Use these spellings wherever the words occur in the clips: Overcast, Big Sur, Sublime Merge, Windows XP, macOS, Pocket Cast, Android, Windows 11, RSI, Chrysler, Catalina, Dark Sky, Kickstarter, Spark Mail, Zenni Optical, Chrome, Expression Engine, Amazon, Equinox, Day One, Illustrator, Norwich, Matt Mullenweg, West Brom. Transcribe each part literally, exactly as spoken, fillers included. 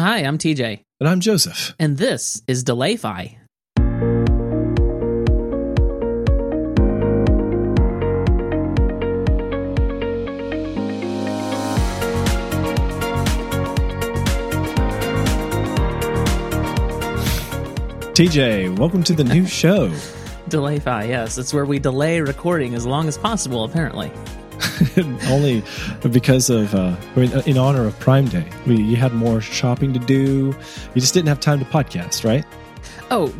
Hi, I'm T J. And I'm Joseph. And this is DelayFi. T J, welcome to the new show. DelayFi, yes. It's where we delay recording as long as possible, apparently. Only because of, uh, I mean, in honor of Prime Day. We, you had more shopping to do. You just didn't have time to podcast, right? Oh,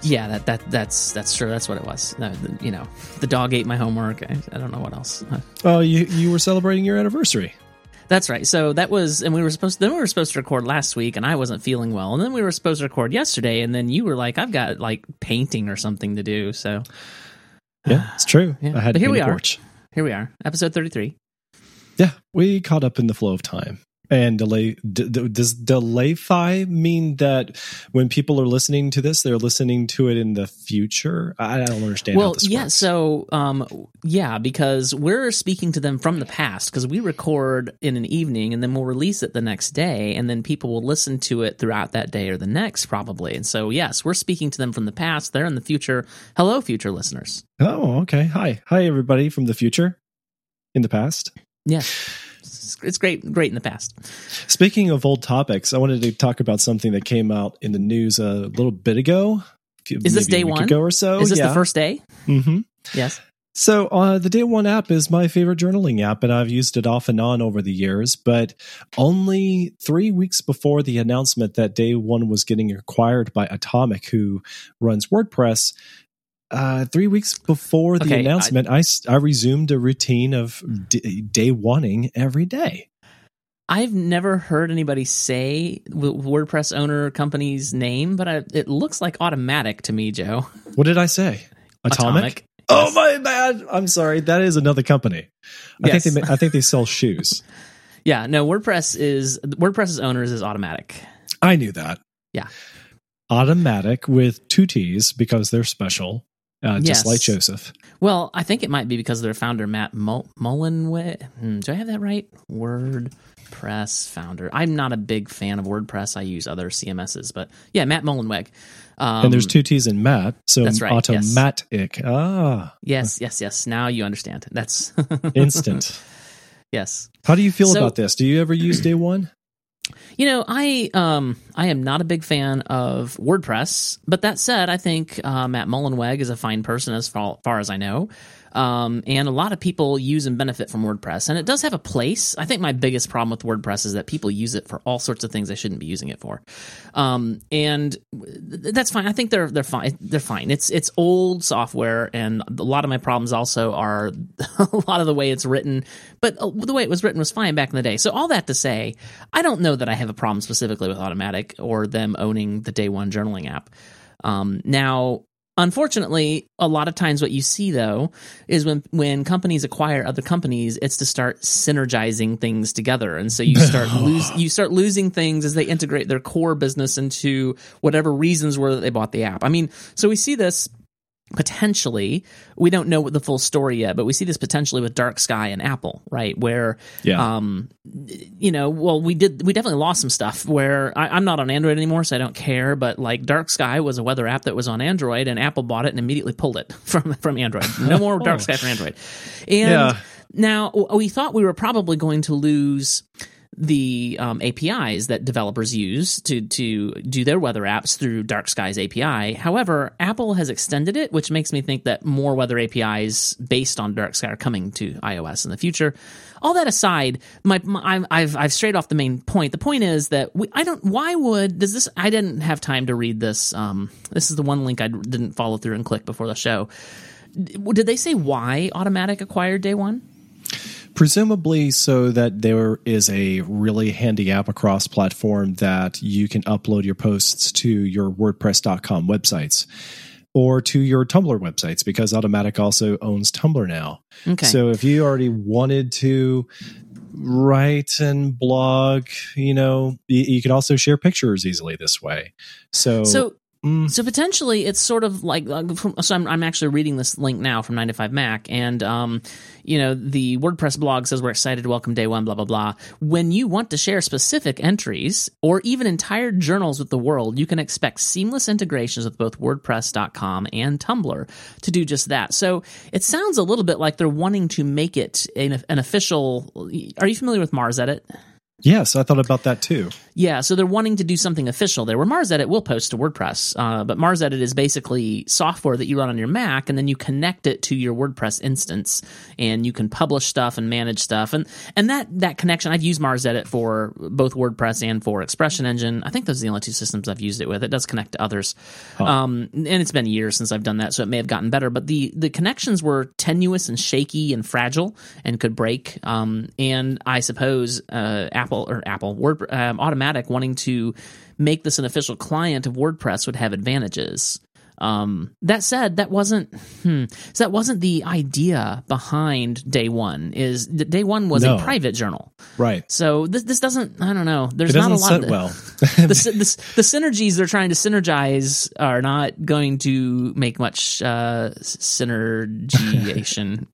yeah, that that that's that's true. That's what it was. Uh, you know, the dog ate my homework. I, I don't know what else. Oh, you you were celebrating your anniversary. That's right. So that was, and we were supposed to, then we were supposed to record last week, and I wasn't feeling well. And then we were supposed to record yesterday, and then you were like, I've got like painting or something to do. So yeah, it's true. Yeah. I had to paint a porch. Here we are, episode thirty-three. Yeah, we caught up in the flow of time. And delay d- d- does DelayFi mean that when people are listening to this, they're listening to it in the future? I don't understand. Well, how this yeah. works. So, um, yeah, because we're speaking to them from the past, because we record in an evening and then we'll release it the next day, and then people will listen to it throughout that day or the next, probably. And so, yes, we're speaking to them from the past. They're in the future. Hello, future listeners. Oh, okay. Hi, hi, everybody from the future, in the past. Yeah. It's great, great in the past. Speaking of old topics, I wanted to talk about something that came out in the news a little bit ago. Is this day one? Ago or so? Is this yeah. the first day? Mm-hmm. Yes. So uh, the Day One app is my favorite journaling app, and I've used it off and on over the years. But only three weeks before the announcement that Day One was getting acquired by Automattic, who runs WordPress, Uh, three weeks before the okay, announcement, I, I, I resumed a routine of d- day one-ing every day. I've never heard anybody say WordPress owner company's name, but I, it looks like Automattic to me, Joe. What did I say? Automattic? Yes. Oh, my bad. I'm sorry. That is another company. I yes. think they I think they sell shoes. Yeah, no, WordPress is WordPress's owners is Automattic. I knew that. Yeah. Automattic with two T's because they're special. Uh, just yes. like Joseph. Well, I think it might be because their founder, Matt Mul- Mullenweg. Hmm, do I have that right? WordPress founder. I'm not a big fan of WordPress. I use other C M Ss, but yeah, Matt Mullenweg. Um, and there's two T's in Matt, so that's right, Automattic. Yes. Ah, yes, yes, yes. Now you understand. That's instant. Yes. How do you feel so, about this? Do you ever use Day One? You know, I um I am not a big fan of WordPress, but that said, I think uh, Matt Mullenweg is a fine person as far, far as I know, um, and a lot of people use and benefit from WordPress, and it does have a place. I think my biggest problem with WordPress is that people use it for all sorts of things they shouldn't be using it for, um, and that's fine. I think they're they're fine. They're fine. It's it's old software, and a lot of my problems also are a lot of the way it's written, but the way it was written was fine back in the day. So all that to say, I don't know that I have a problem specifically with Automattic or them owning the Day One journaling app. Um, now, unfortunately, a lot of times what you see, though, is when, when companies acquire other companies, it's to start synergizing things together. And so you start lose, you start losing things as they integrate their core business into whatever reasons were that they bought the app. I mean, so we see this potentially, we don't know the full story yet, but we see this potentially with Dark Sky and Apple, right? Where, yeah. um, you know, well, we did, we definitely lost some stuff where I, I'm not on Android anymore, so I don't care. But like Dark Sky was a weather app that was on Android, and Apple bought it and immediately pulled it from, from Android. No more oh. Dark Sky for Android. And yeah. now we thought we were probably going to lose the um, A P Is that developers use to to do their weather apps through Dark Sky's A P I. However, Apple has extended it, which makes me think that more weather A P Is based on Dark Sky are coming to iOS in the future. All that aside, my, my I've I've strayed off the main point. The point is that we, I don't. Why would does this? I didn't have time to read this. Um, this is the one link I didn't follow through and click before the show. Did they say why Automattic acquired Day One? Presumably so that there is a really handy app across platform that you can upload your posts to your WordPress dot com websites or to your Tumblr websites, because Automattic also owns Tumblr now. Okay. So if you already wanted to write and blog, you know, you, you could also share pictures easily this way. So, so Mm. So potentially it's sort of like – so I'm, I'm actually reading this link now from nine to five Mac, and um, you know, the WordPress blog says we're excited to welcome day one, blah, blah, blah. When you want to share specific entries or even entire journals with the world, you can expect seamless integrations with both WordPress dot com and Tumblr to do just that. So it sounds a little bit like they're wanting to make it an, an official – are you familiar with MarsEdit? Yes, I thought about that too. Yeah, so they're wanting to do something official there, where MarsEdit will post to WordPress. Uh, but MarsEdit is basically software that you run on your Mac, and then you connect it to your WordPress instance, and you can publish stuff and manage stuff. And and that that connection, I've used MarsEdit for both WordPress and for Expression Engine. I think those are the only two systems I've used it with. It does connect to others. Huh. Um, and it's been years since I've done that, so it may have gotten better. But the, the connections were tenuous and shaky and fragile and could break. Um, and I suppose uh, after Apple or Apple Word um, Automattic wanting to make this an official client of WordPress would have advantages. Um, that said, that wasn't hmm, so that wasn't the idea behind Day One. Is that Day One was no. a private journal, right? So this this doesn't I don't know. There's not a lot. Of, well, the, this, the synergies they're trying to synergize are not going to make much uh, synergiation.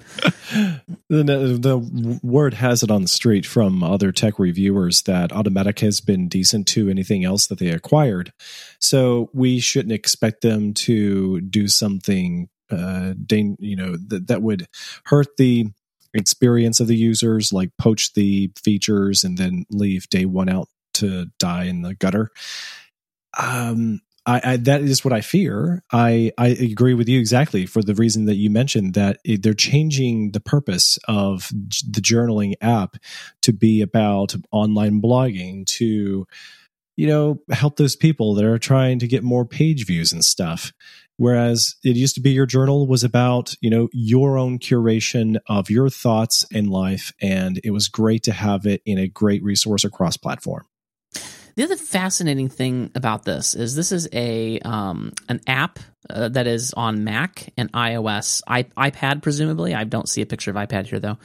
the, the word has it on the street from other tech reviewers that Automattic has been decent to anything else that they acquired, so we shouldn't expect them to. To do something, uh, you know, that, that would hurt the experience of the users, like poach the features and then leave Day One out to die in the gutter. Um, I, I that is what I fear. I, I agree with you exactly for the reason that you mentioned, that it, they're changing the purpose of j- the journaling app to be about online blogging to. You know, help those people that are trying to get more page views and stuff. Whereas it used to be your journal was about, you know, your own curation of your thoughts in life. And it was great to have it in a great resource across platform. The other fascinating thing about this is this is a um, an app uh, that is on Mac and iOS, I, iPad presumably. I don't see a picture of iPad here though.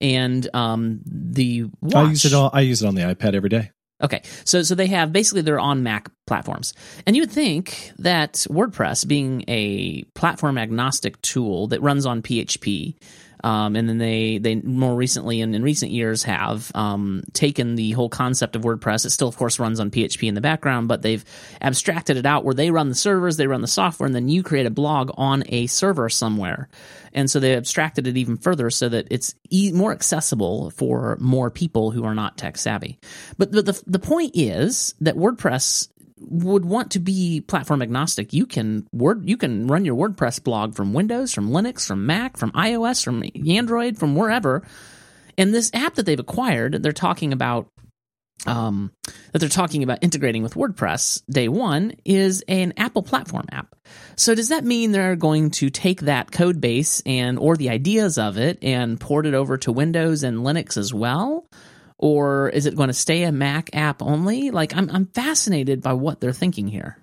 And um, the watch. I use it all, I use it on the iPad every day. Okay, so so they have basically they're on Mac platforms, and you would think that WordPress, being a platform agnostic tool that runs on P H P, um, and then they they more recently and in recent years have um, taken the whole concept of WordPress. It still, of course, runs on P H P in the background, but they've abstracted it out where they run the servers, they run the software, and then you create a blog on a server somewhere. And so they abstracted it even further so that it's e- more accessible for more people who are not tech savvy. But the, the the point is that WordPress would want to be platform agnostic. You can word you can run your WordPress blog from Windows, from Linux, from Mac, from iOS, from Android, from wherever. And this app that they've acquired, they're talking about um, that they're talking about integrating with WordPress Day One is an Apple platform app. So does that mean they're going to take that code base and or the ideas of it and port it over to Windows and Linux as well? Or is it going to stay a Mac app only? Like I'm I'm fascinated by what they're thinking here.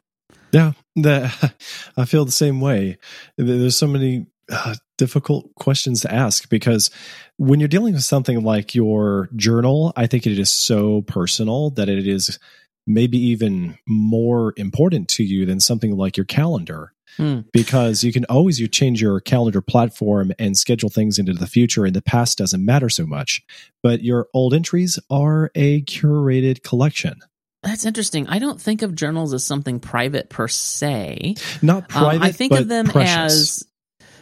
Yeah, the, I feel the same way. There's so many uh, difficult questions to ask because when you're dealing with something like your journal, I think it is so personal that it is maybe even more important to you than something like your calendar. Hmm. Because you can always you change your calendar platform and schedule things into the future, and the past doesn't matter so much. But your old entries are a curated collection. That's interesting. I don't think of journals as something private per se. Not private, um, I think but of them precious. As...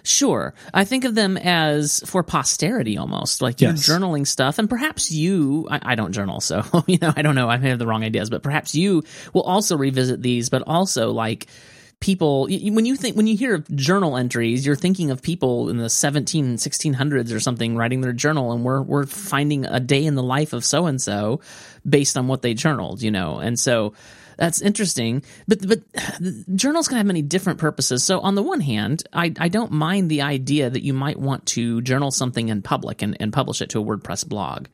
Sure. I think of them as for posterity almost, like yes. You're journaling stuff. And perhaps you, I, I don't journal, so, you know, I don't know. I may have the wrong ideas, but perhaps you will also revisit these, but also like... People, when you think when you hear of journal entries, you're thinking of people in the seventeen hundreds, sixteen hundreds or something writing their journal, and we're we're finding a day in the life of so and so based on what they journaled, you know, and so that's interesting. But but journals can have many different purposes. So on the one hand, I I don't mind the idea that you might want to journal something in public and, and publish it to a WordPress blog.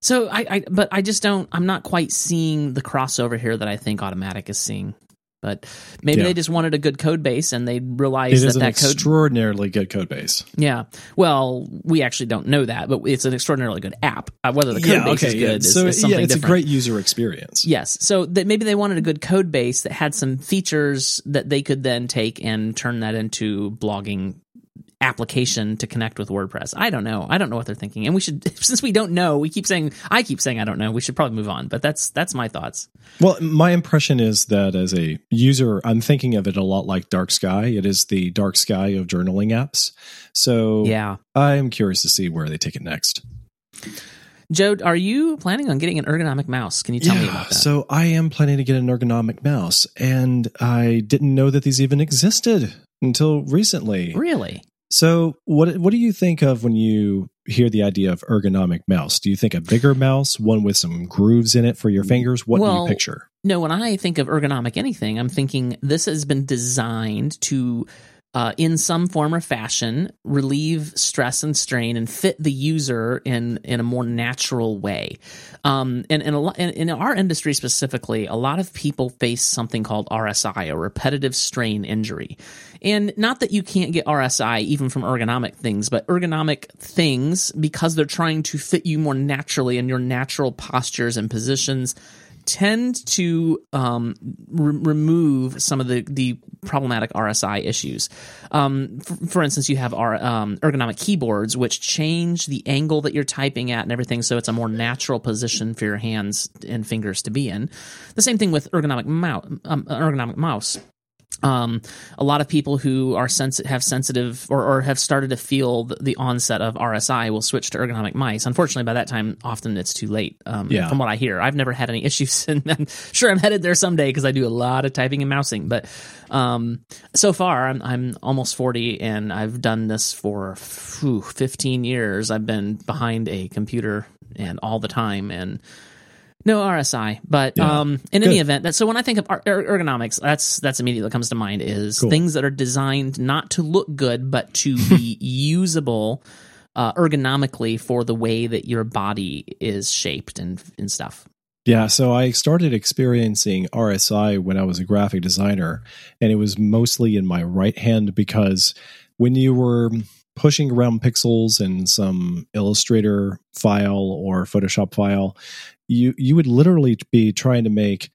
So I, I but I just don't. I'm not quite seeing the crossover here that I think Automattic is seeing. But maybe yeah. they just wanted a good code base, and they realized it that is an that code extraordinarily good code base. Yeah. Well, we actually don't know that, but it's an extraordinarily good app. Uh, whether the code yeah, base okay, is good yeah. is, so, is something yeah, it's different. It's a great user experience. Yes. So that maybe they wanted a good code base that had some features that they could then take and turn that into blogging application to connect with WordPress. I don't know. I don't know what they're thinking. And we should, since we don't know, we keep saying, I keep saying I don't know, we should probably move on. But that's that's my thoughts. Well, my impression is that as a user, I'm thinking of it a lot like Dark Sky. It is the Dark Sky of journaling apps. So yeah, I'm curious to see where they take it next. Joe, are you planning on getting an ergonomic mouse? Can you tell yeah, me about that? So I am planning to get an ergonomic mouse, and I didn't know that these even existed until recently. Really? So what what do you think of when you hear the idea of ergonomic mouse? Do you think a bigger mouse, one with some grooves in it for your fingers? What well, do you picture? No, when I think of ergonomic anything, I'm thinking this has been designed to, uh, in some form or fashion, relieve stress and strain and fit the user in, in a more natural way. Um, and, and, a lot, and in our industry specifically, a lot of people face something called R S I, or repetitive strain injury. And not that you can't get R S I even from ergonomic things, but ergonomic things, because they're trying to fit you more naturally in your natural postures and positions, tend to um, re- remove some of the, the problematic R S I issues. Um, for, for instance, you have our, um, ergonomic keyboards, which change the angle that you're typing at and everything, so it's a more natural position for your hands and fingers to be in. The same thing with ergonomic, mou- um, ergonomic mouse. Um, a lot of people who are sensi- have sensitive or, or have started to feel the, the onset of R S I will switch to ergonomic mice. Unfortunately, by that time, often it's too late. Um, yeah. From what I hear, I've never had any issues, and I'm sure I'm headed there someday because I do a lot of typing and mousing. But um, so far, I'm, I'm almost forty, and I've done this for whew, fifteen years. I've been behind a computer and all the time, and no R S I, but yeah. um, in Good. any event, that, so when I think of ergonomics, that's that's immediately what comes to mind is cool. things that are designed not to look good, but to be usable uh, ergonomically for the way that your body is shaped and, and stuff. Yeah, so I started experiencing R S I when I was a graphic designer, and it was mostly in my right hand because when you were pushing around pixels in some Illustrator file or Photoshop file, you you would literally be trying to make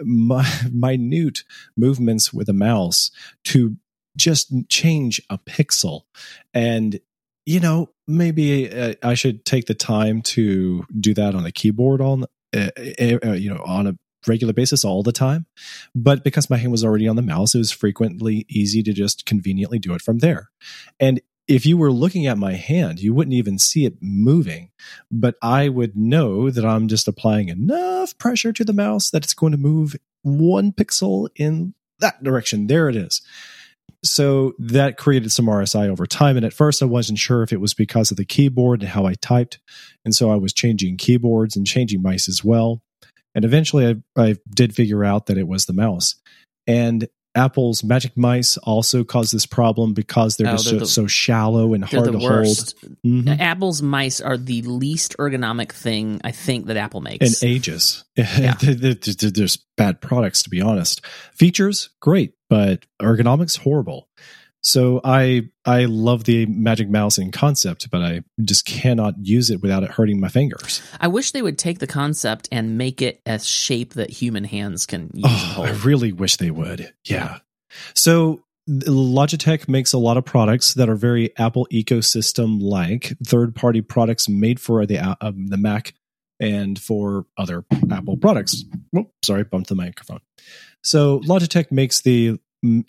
mi- minute movements with a mouse to just change a pixel. And, you know, maybe uh, I should take the time to do that on a keyboard on, uh, uh, you know, on a regular basis all the time. But because my hand was already on the mouse, it was frequently easy to just conveniently do it from there. And if you were looking at my hand, you wouldn't even see it moving, but I would know that I'm just applying enough pressure to the mouse that it's going to move one pixel in that direction. There it is. So that created some R S I over time. And at first I wasn't sure if it was because of the keyboard and how I typed. And so I was changing keyboards and changing mice as well. And eventually I, I did figure out that it was the mouse. And Apple's Magic Mice also cause this problem because they're oh, just they're so, the, so shallow and hard the to worst. hold. Mm-hmm. Apple's mice are the least ergonomic thing I think that Apple makes. In ages. Yeah. There's bad products, to be honest. Features, great, but ergonomics, horrible. So I I love the Magic Mouse in concept, but I just cannot use it without it hurting my fingers. I wish they would take the concept and make it a shape that human hands can use. Oh, I really wish they would. Yeah. So Logitech makes a lot of products that are very Apple ecosystem-like, third-party products made for the uh, the Mac and for other Apple products. Whoop, sorry, bumped the microphone. So Logitech makes the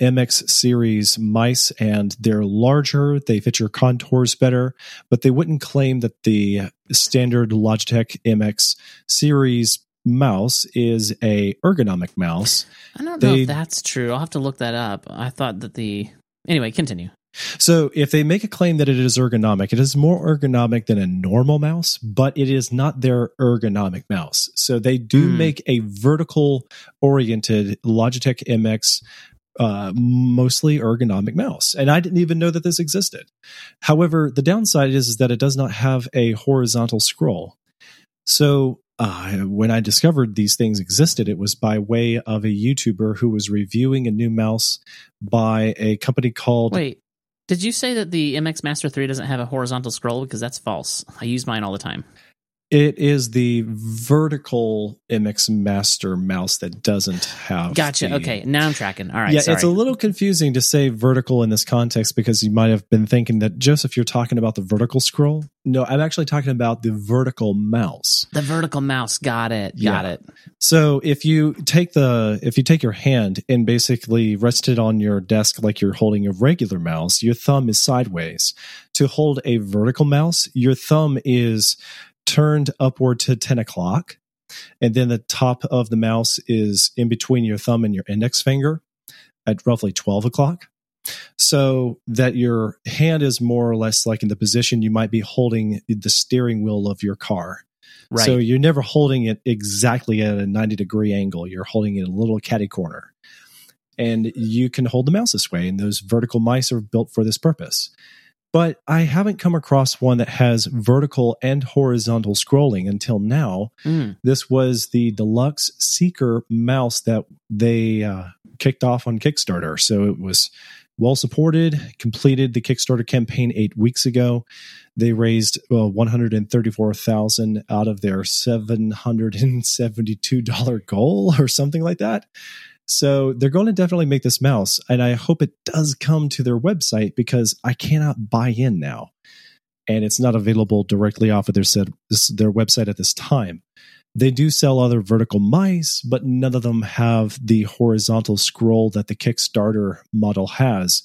M X series mice, and they're larger, they fit your contours better, but they wouldn't claim that the standard Logitech M X series mouse is a ergonomic mouse. I don't they, know if that's true. I'll have to look that up. I thought that the... Anyway, continue. So if they make a claim that it is ergonomic, it is more ergonomic than a normal mouse, but it is not their ergonomic mouse. So they do mm. make a vertical-oriented Logitech M X Uh, mostly ergonomic mouse. And I didn't even know that this existed. However, the downside is, is that it does not have a horizontal scroll. So Uh, when I discovered these things existed, it was by way of a YouTuber who was reviewing a new mouse by a company called... Wait, did you say that the M X Master three doesn't have a horizontal scroll? Because that's false. I use mine all the time. It is the vertical M X Master mouse that doesn't have... Gotcha. The... Okay, now I'm tracking. All right, yeah, sorry. It's a little confusing to say vertical in this context because you might have been thinking that, Joseph, you're talking about the vertical scroll. No, I'm actually talking about the vertical mouse. The vertical mouse. Got it. Got yeah. it. So if you take the if you take your hand and basically rest it on your desk like you're holding a regular mouse, your thumb is sideways. To hold a vertical mouse, your thumb is turned upward to ten o'clock. And then the top of the mouse is in between your thumb and your index finger at roughly twelve o'clock. So that your hand is more or less like in the position you might be holding the steering wheel of your car. Right. So you're never holding it exactly at a ninety degree angle. You're holding it a little catty corner. And you can hold the mouse this way. And those vertical mice are built for this purpose. But I haven't come across one that has vertical and horizontal scrolling until now. Mm. This was the Deluxe Seeker mouse that they uh, kicked off on Kickstarter. So it was well supported, completed the Kickstarter campaign eight weeks ago. They raised uh, one hundred thirty-four thousand dollars out of their seven hundred seventy-two dollars goal or something like that. So they're going to definitely make this mouse, and I hope it does come to their website because I cannot buy in now, and it's not available directly off of their said, their website at this time. They do sell other vertical mice, but none of them have the horizontal scroll that the Kickstarter model has.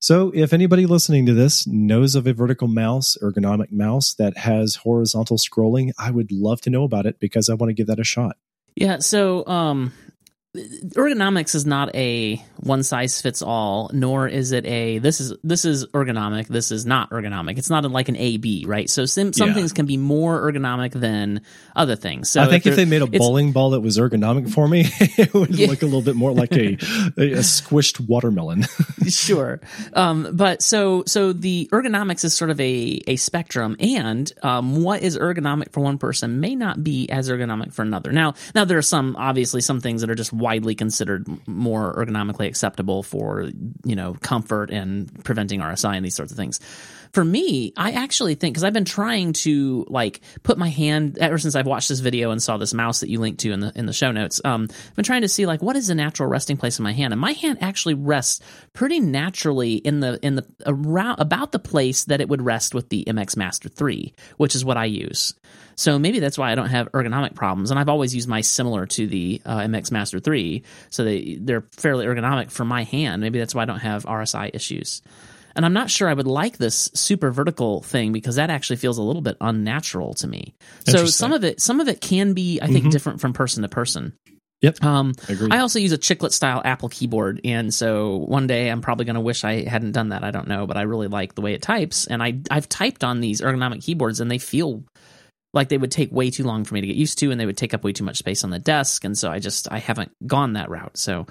So if anybody listening to this knows of a vertical mouse, ergonomic mouse that has horizontal scrolling, I would love to know about it because I want to give that a shot. Yeah, so... um ergonomics is not a one size fits all, nor is it a this is this is ergonomic, this is not ergonomic. It's not like an A B, right? So some, some yeah. things can be more ergonomic than other things. So I think if, if they made a bowling ball that was ergonomic for me, it would yeah. look a little bit more like a, a, a squished watermelon. Sure. Um, but so so the ergonomics is sort of a, a spectrum, and um, what is ergonomic for one person may not be as ergonomic for another. Now, now there are some obviously some things that are just widely considered more ergonomically acceptable for, you know, comfort and preventing R S I and these sorts of things. For me, I actually think, because I've been trying to like put my hand ever since I've watched this video and saw this mouse that you linked to in the in the show notes. Um, I've been trying to see like what is the natural resting place of my hand, and my hand actually rests pretty naturally in the in the around about the place that it would rest with the M X Master three, which is what I use. So maybe that's why I don't have ergonomic problems, and I've always used mice similar to the uh, M X Master three, so they they're fairly ergonomic for my hand. Maybe that's why I don't have R S I issues. And I'm not sure I would like this super vertical thing because that actually feels a little bit unnatural to me. So some of it, some of it can be, I think, mm-hmm. different from person to person. Yep. Um, Agreed. I also use a chiclet style Apple keyboard. And so one day I'm probably going to wish I hadn't done that. I don't know, but I really like the way it types. And I, I've typed on these ergonomic keyboards and they feel like they would take way too long for me to get used to. And they would take up way too much space on the desk. And so I just, I haven't gone that route. So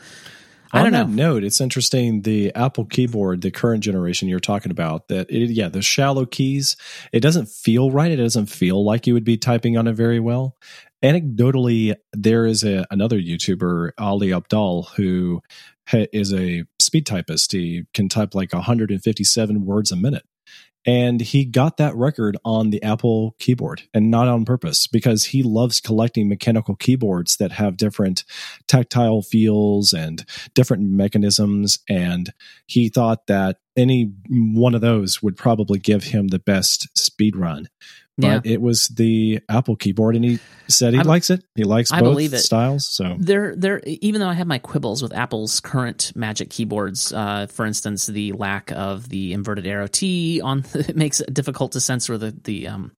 I don't know. On that note, it's interesting, the Apple keyboard, the current generation you're talking about, that, it, yeah, the shallow keys, it doesn't feel right. It doesn't feel like you would be typing on it very well. Anecdotally, there is a, another YouTuber, Ali Abdal, who ha- is a speed typist. He can type like one hundred fifty-seven words a minute. And he got that record on the Apple keyboard, and not on purpose, because he loves collecting mechanical keyboards that have different tactile feels and different mechanisms. And he thought that any one of those would probably give him the best speed run. But yeah. It was the Apple keyboard, and he said he I, likes it. He likes I both believe it. styles. So there, there. Even though I have my quibbles with Apple's current Magic keyboards, uh, for instance, the lack of the inverted arrow T on it makes it difficult to sense where the the um,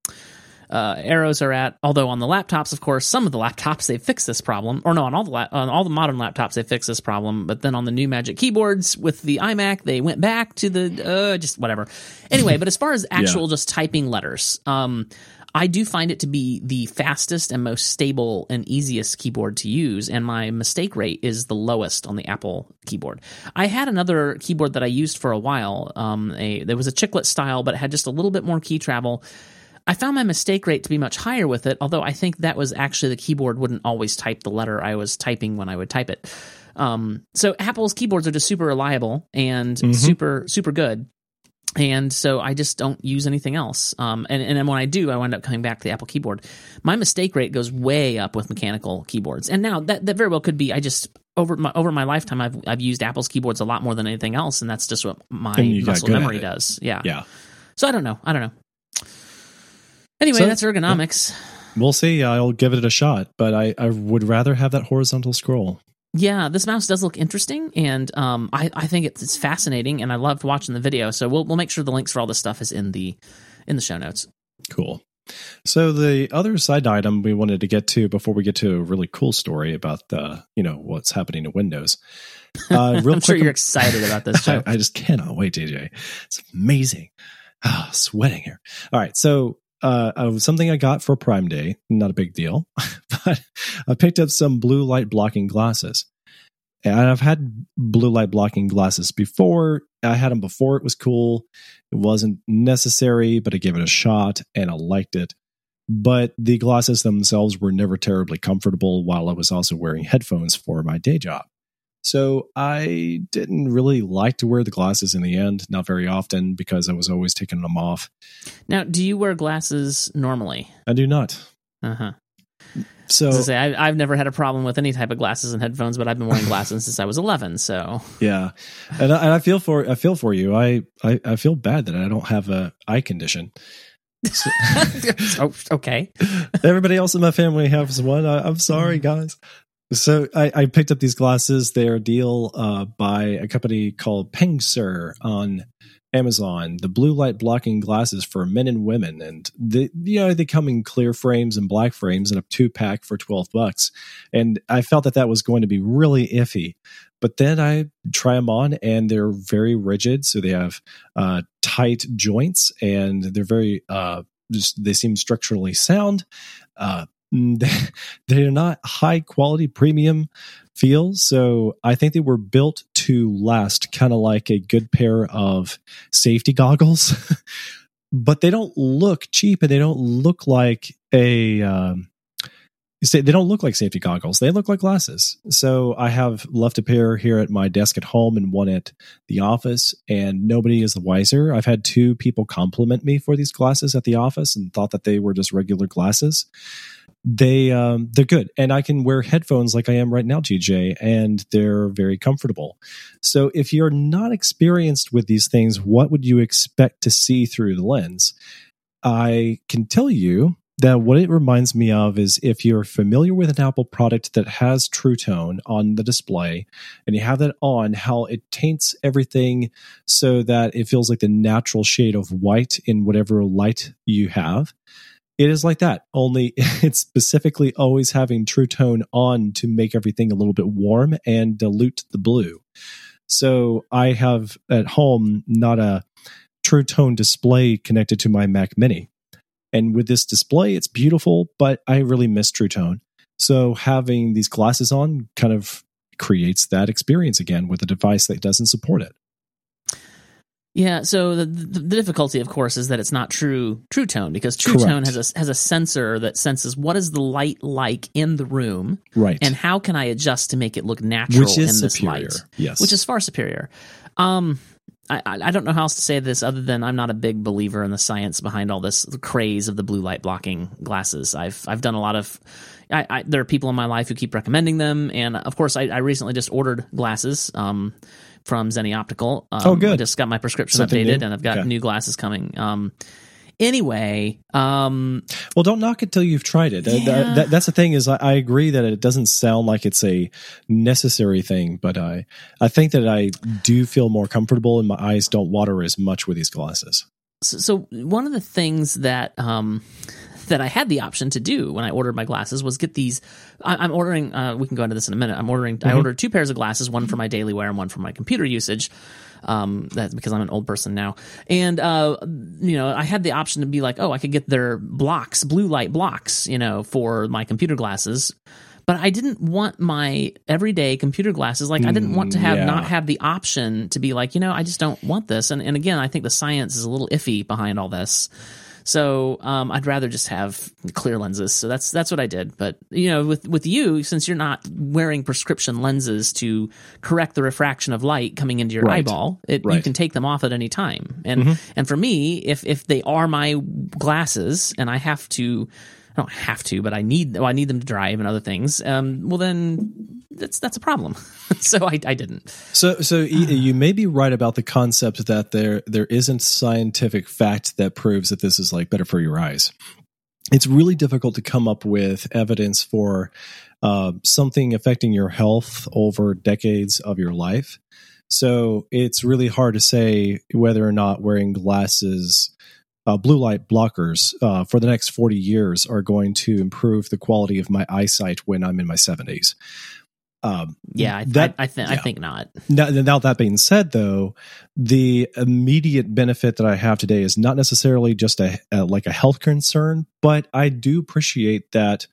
uh, arrows are at. Although on the laptops, of course, some of the laptops they fix this problem, or no, on all the la- on all the modern laptops they fix this problem. But then on the new Magic keyboards with the iMac, they went back to the uh, just whatever. Anyway, but as far as actual yeah. just typing letters, um, I do find it to be the fastest and most stable and easiest keyboard to use, and my mistake rate is the lowest on the Apple keyboard. I had another keyboard that I used for a while. Um, a, there was a chiclet style, but it had just a little bit more key travel. I found my mistake rate to be much higher with it, although I think that was actually the keyboard wouldn't always type the letter I was typing when I would type it. Um, so Apple's keyboards are just super reliable and mm-hmm. super, super good. And so I just don't use anything else. Um, and, and then when I do, I wind up coming back to the Apple keyboard. My mistake rate goes way up with mechanical keyboards. And now that, that very well could be I just over my over my lifetime I've I've used Apple's keyboards a lot more than anything else, and that's just what my muscle memory does. Yeah. Yeah. So I don't know. I don't know. Anyway, so, that's ergonomics. We'll see. I'll give it a shot, but I, I would rather have that horizontal scroll. Yeah, this mouse does look interesting, and um, I, I think it's, it's fascinating, and I loved watching the video. So we'll we'll make sure the links for all this stuff is in the in the show notes. Cool. So the other side item we wanted to get to before we get to a really cool story about the you know what's happening to Windows. Uh, real I'm quick, sure you're excited about this. I, I just cannot wait, D J. It's amazing. Ah, sweating here. All right, so. Uh, something I got for Prime Day, not a big deal, but I picked up some blue light blocking glasses. And I've had blue light blocking glasses before. I had them before it was cool. It wasn't necessary, but I gave it a shot and I liked it. But the glasses themselves were never terribly comfortable while I was also wearing headphones for my day job. So I didn't really like to wear the glasses in the end, not very often, because I was always taking them off. Now, do you wear glasses normally? I do not. Uh-huh. So I say, I, I've never had a problem with any type of glasses and headphones, but I've been wearing glasses since I was eleven. So yeah, and I, and I feel for I feel for you. I, I, I feel bad that I don't have a eye condition. So, oh, okay. Everybody else in my family has one. I, I'm sorry, guys. So I, I picked up these glasses. They are a deal uh, by a company called Big Sur on Amazon. The blue light blocking glasses for men and women, and the you know they come in clear frames and black frames, and a two pack for twelve bucks. And I felt that that was going to be really iffy, but then I try them on, and they're very rigid. So they have uh, tight joints, and they're very uh, just, they seem structurally sound. Uh, They're not high quality premium feel, so I think they were built to last, kind of like a good pair of safety goggles. But they don't look cheap, and they don't look like a. Um, they don't look like safety goggles. They look like glasses. So I have left a pair here at my desk at home and one at the office, and nobody is the wiser. I've had two people compliment me for these glasses at the office and thought that they were just regular glasses. They um, they're good, and I can wear headphones like I am right now, T J, and they're very comfortable. So if you're not experienced with these things, what would you expect to see through the lens? I can tell you that what it reminds me of is if you're familiar with an Apple product that has True Tone on the display, and you have that on, how it taints everything so that it feels like the natural shade of white in whatever light you have. It is like that, only it's specifically always having True Tone on to make everything a little bit warm and dilute the blue. So I have at home not a True Tone display connected to my Mac Mini. And with this display, it's beautiful, but I really miss True Tone. So having these glasses on kind of creates that experience again with a device that doesn't support it. Yeah, so the, the difficulty, of course, is that it's not true true tone because true Correct. Tone has a has a sensor that senses what is the light like in the room, right? And how can I adjust to make it look natural which is in this superior. Light? Yes, which is far superior. Um, I I don't know how else to say this other than I'm not a big believer in the science behind all this craze of the blue light blocking glasses. I've I've done a lot of. I, I, there are people in my life who keep recommending them, and of course, I, I recently just ordered glasses. Um. From Zenni Optical. Um, oh, good. I just got my prescription Something updated, new? And I've got okay. new glasses coming. Um, anyway. Um, well, don't knock it till you've tried it. Yeah. That, that, that's the thing is I, I agree that it doesn't sound like it's a necessary thing, but I, I think that I do feel more comfortable and my eyes don't water as much with these glasses. So, so one of the things that... Um, that I had the option to do when I ordered my glasses was get these. I, I'm ordering, uh, we can go into this in a minute. I'm ordering, mm-hmm. I ordered two pairs of glasses, one for my daily wear and one for my computer usage. Um, that's because I'm an old person now. And, uh, you know, I had the option to be like, oh, I could get their blocks, blue light blocks, you know, for my computer glasses. But I didn't want my everyday computer glasses. Like I didn't want to have yeah. not have the option to be like, you know, I just don't want this. And, and again, I think the science is a little iffy behind all this. So um, I'd rather just have clear lenses. So that's that's what I did. But you know, with with you, since you're not wearing prescription lenses to correct the refraction of light coming into your right. eyeball, it, right. you can take them off at any time. And mm-hmm. and for me, if if they are my glasses and I have to. I don't have to, but I need well, I need them to drive and other things. Um, well, then that's that's a problem. so I, I didn't. So so uh, you may be right about the concept that there there isn't scientific fact that proves that this is like better for your eyes. It's really difficult to come up with evidence for uh, something affecting your health over decades of your life. So it's really hard to say whether or not wearing glasses. Uh, blue light blockers uh, for the next forty years are going to improve the quality of my eyesight when I'm in my seventies. Um, yeah, I, that, I, I, th- yeah. I think not. Now, now, that being said, though, the immediate benefit that I have today is not necessarily just a, a like a health concern, but I do appreciate that,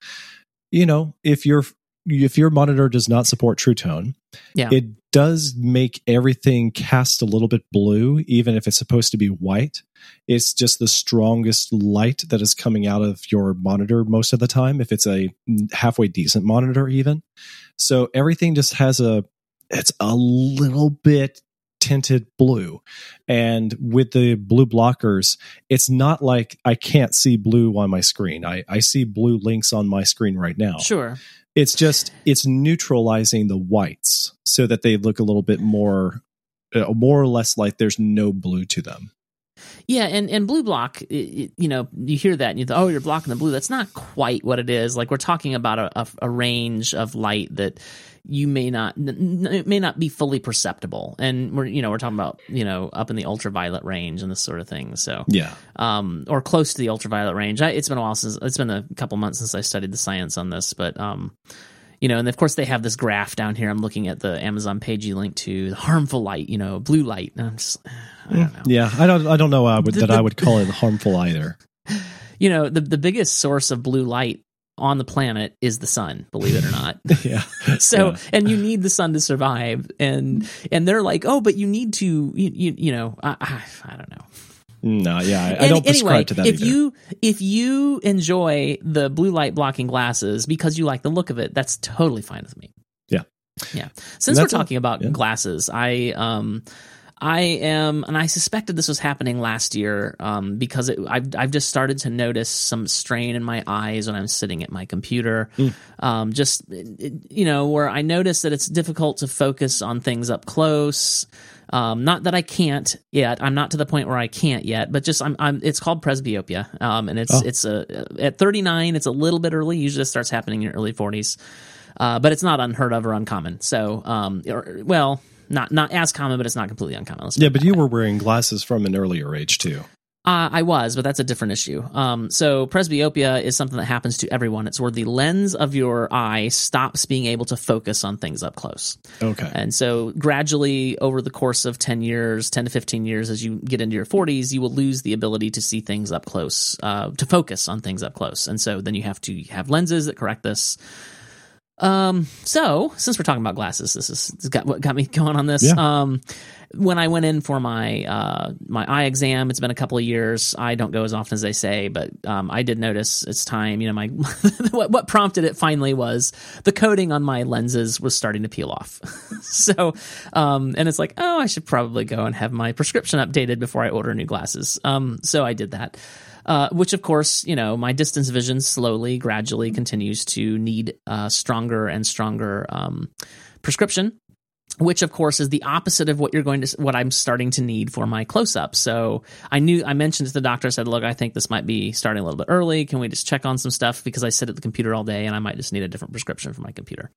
you know, if you're if your monitor does not support True Tone, yeah. it does make everything cast a little bit blue, even if it's supposed to be white. It's just the strongest light that is coming out of your monitor most of the time, if it's a halfway decent monitor even. So everything just has a, it's a little bit tinted blue. And with the blue blockers, it's not like I can't see blue on my screen. I, I see blue links on my screen right now. Sure. It's just, it's neutralizing the whites so that they look a little bit more, uh, more or less like there's no blue to them. Yeah, and, and blue block, you know, you hear that and you think, oh, you're blocking the blue. That's not quite what it is. Like, we're talking about a, a, a range of light that you may not, it may not be fully perceptible. And we're, you know, we're talking about, you know, up in the ultraviolet range and this sort of thing. So, yeah. Um, or close to the ultraviolet range. I, it's been a while since, it's been a couple months since I studied the science on this, but, um, you know, and of course they have this graph down here. I'm looking at the Amazon page you linked to, the harmful light, you know, blue light. And I'm just, I don't know. Yeah, I don't, I don't know I would, that I would call it harmful either. You know, the, the biggest source of blue light on the planet is the sun, believe it or not. yeah. So, yeah. And you need the sun to survive. And and they're like, oh, but you need to, you, you, you know, I, I, I don't know. No, yeah, I, I don't prescribe anyway, to that if either. You, if you enjoy the blue light blocking glasses because you like the look of it, that's totally fine with me. Yeah. Yeah. Since we're talking all, about yeah. glasses, I um, I am, and I suspected this was happening last year um, because it, I've, I've just started to notice some strain in my eyes when I'm sitting at my computer. Mm. Um, just, you know, where I notice that it's difficult to focus on things up close. Um, not that I can't yet. I'm not to the point where I can't yet, but just I'm. I'm it's called presbyopia, um, and it's oh. it's a at thirty-nine. It's a little bit early. Usually, it starts happening in your early forties, uh, but it's not unheard of or uncommon. So, um, or, well, not not as common, but it's not completely uncommon. Yeah, but you were wearing glasses from an earlier age too. Uh, I was, but that's a different issue. Um, so presbyopia is something that happens to everyone. It's where the lens of your eye stops being able to focus on things up close. Okay. And so gradually over the course of ten years, ten to fifteen years, as you get into your forties, you will lose the ability to see things up close, uh, to focus on things up close. And so then you have to have lenses that correct this. Um, so since we're talking about glasses, this is this got what got me going on this. Yeah. Um, when I went in for my, uh, my eye exam, it's been a couple of years. I don't go as often as they say, but, um, I did notice it's time, you know, my, what, what prompted it finally was the coating on my lenses was starting to peel off. so, um, and it's like, oh, I should probably go and have my prescription updated before I order new glasses. Um, so I did that. Uh, which, of course, you know, my distance vision slowly, gradually continues to need uh, stronger and stronger um, prescription, which, of course, is the opposite of what you're going to, what I'm starting to need for my close-up. So I knew, I mentioned to the doctor, I said, look, I think this might be starting a little bit early. Can we just check on some stuff? Because I sit at the computer all day and I might just need a different prescription for my computer.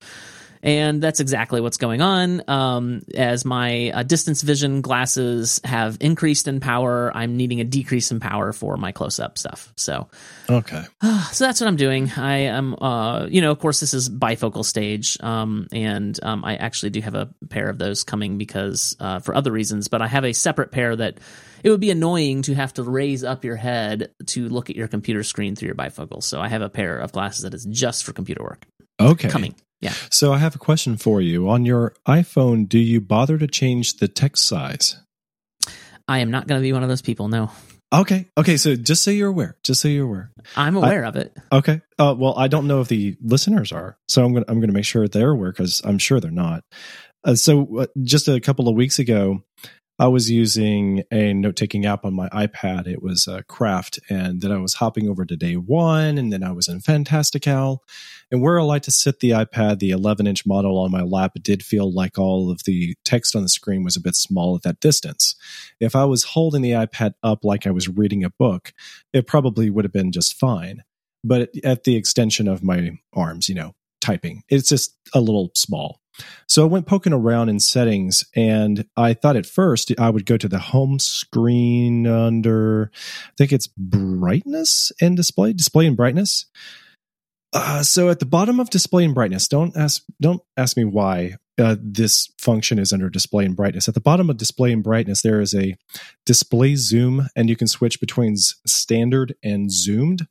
And that's exactly what's going on. Um, as my uh, distance vision glasses have increased in power, I'm needing a decrease in power for my close-up stuff. So, okay. So that's what I'm doing. I am, uh, you know, of course, this is bifocal stage, um, and um, I actually do have a pair of those coming because uh, for other reasons. But I have a separate pair that it would be annoying to have to raise up your head to look at your computer screen through your bifocals. So I have a pair of glasses that is just for computer work. Okay. Coming. Yeah. So I have a question for you. On your iPhone, do you bother to change the text size? I am not going to be one of those people, no. Okay. Okay. So just so you're aware, just so you're aware. I'm aware I, of it. Okay. Uh, well, I don't know if the listeners are, so I'm going to, I'm going to make sure they're aware, because I'm sure they're not. Uh, so uh, just a couple of weeks ago, I was using a note-taking app on my iPad. It was uh, Craft, and then I was hopping over to Day One, and then I was in Fantastical. And where I like to sit the iPad, the eleven-inch model on my lap, it did feel like all of the text on the screen was a bit small at that distance. If I was holding the iPad up like I was reading a book, it probably would have been just fine. But at the extension of my arms, you know, typing, it's just a little small. So I went poking around in settings, and I thought at first I would go to the home screen under, I think it's brightness and display, display and brightness. Uh, so at the bottom of display and brightness, don't ask, don't ask me why uh, this function is under display and brightness. At the bottom of display and brightness, there is a display zoom, and you can switch between standard and zoomed.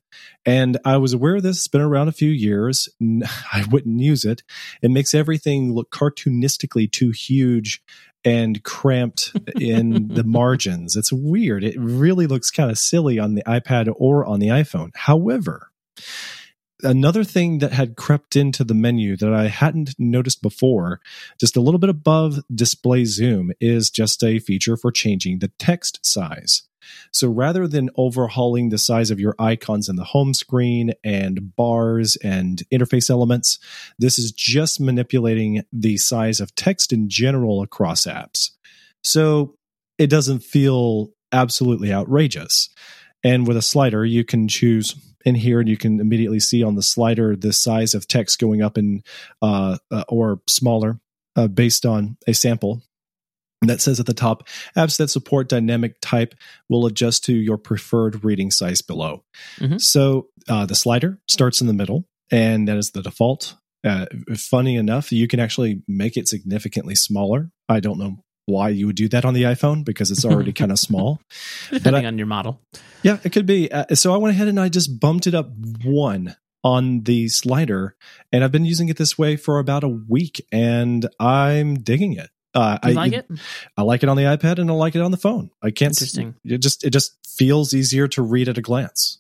And I was aware of this. It's been around a few years. I wouldn't use it. It makes everything look cartoonistically too huge and cramped in the margins. It's weird. It really looks kind of silly on the iPad or on the iPhone. However, another thing that had crept into the menu that I hadn't noticed before, just a little bit above display zoom, is just a feature for changing the text size. So rather than overhauling the size of your icons in the home screen and bars and interface elements, this is just manipulating the size of text in general across apps. So it doesn't feel absolutely outrageous. And with a slider, you can choose in here, and you can immediately see on the slider the size of text going up in uh, uh, or smaller uh, based on a sample. And that says at the top, apps that support dynamic type will adjust to your preferred reading size below. Mm-hmm. So uh, the slider starts in the middle, and that is the default. Uh, funny enough, you can actually make it significantly smaller. I don't know why you would do that on the iPhone, because it's already kind of small. Depending I, on your model. Yeah, it could be. Uh, so I went ahead and I just bumped it up one on the slider, and I've been using it this way for about a week, and I'm digging it. Uh, do you I like it. I like it on the iPad, and I like it on the phone. I can't. Interesting. It just it just feels easier to read at a glance.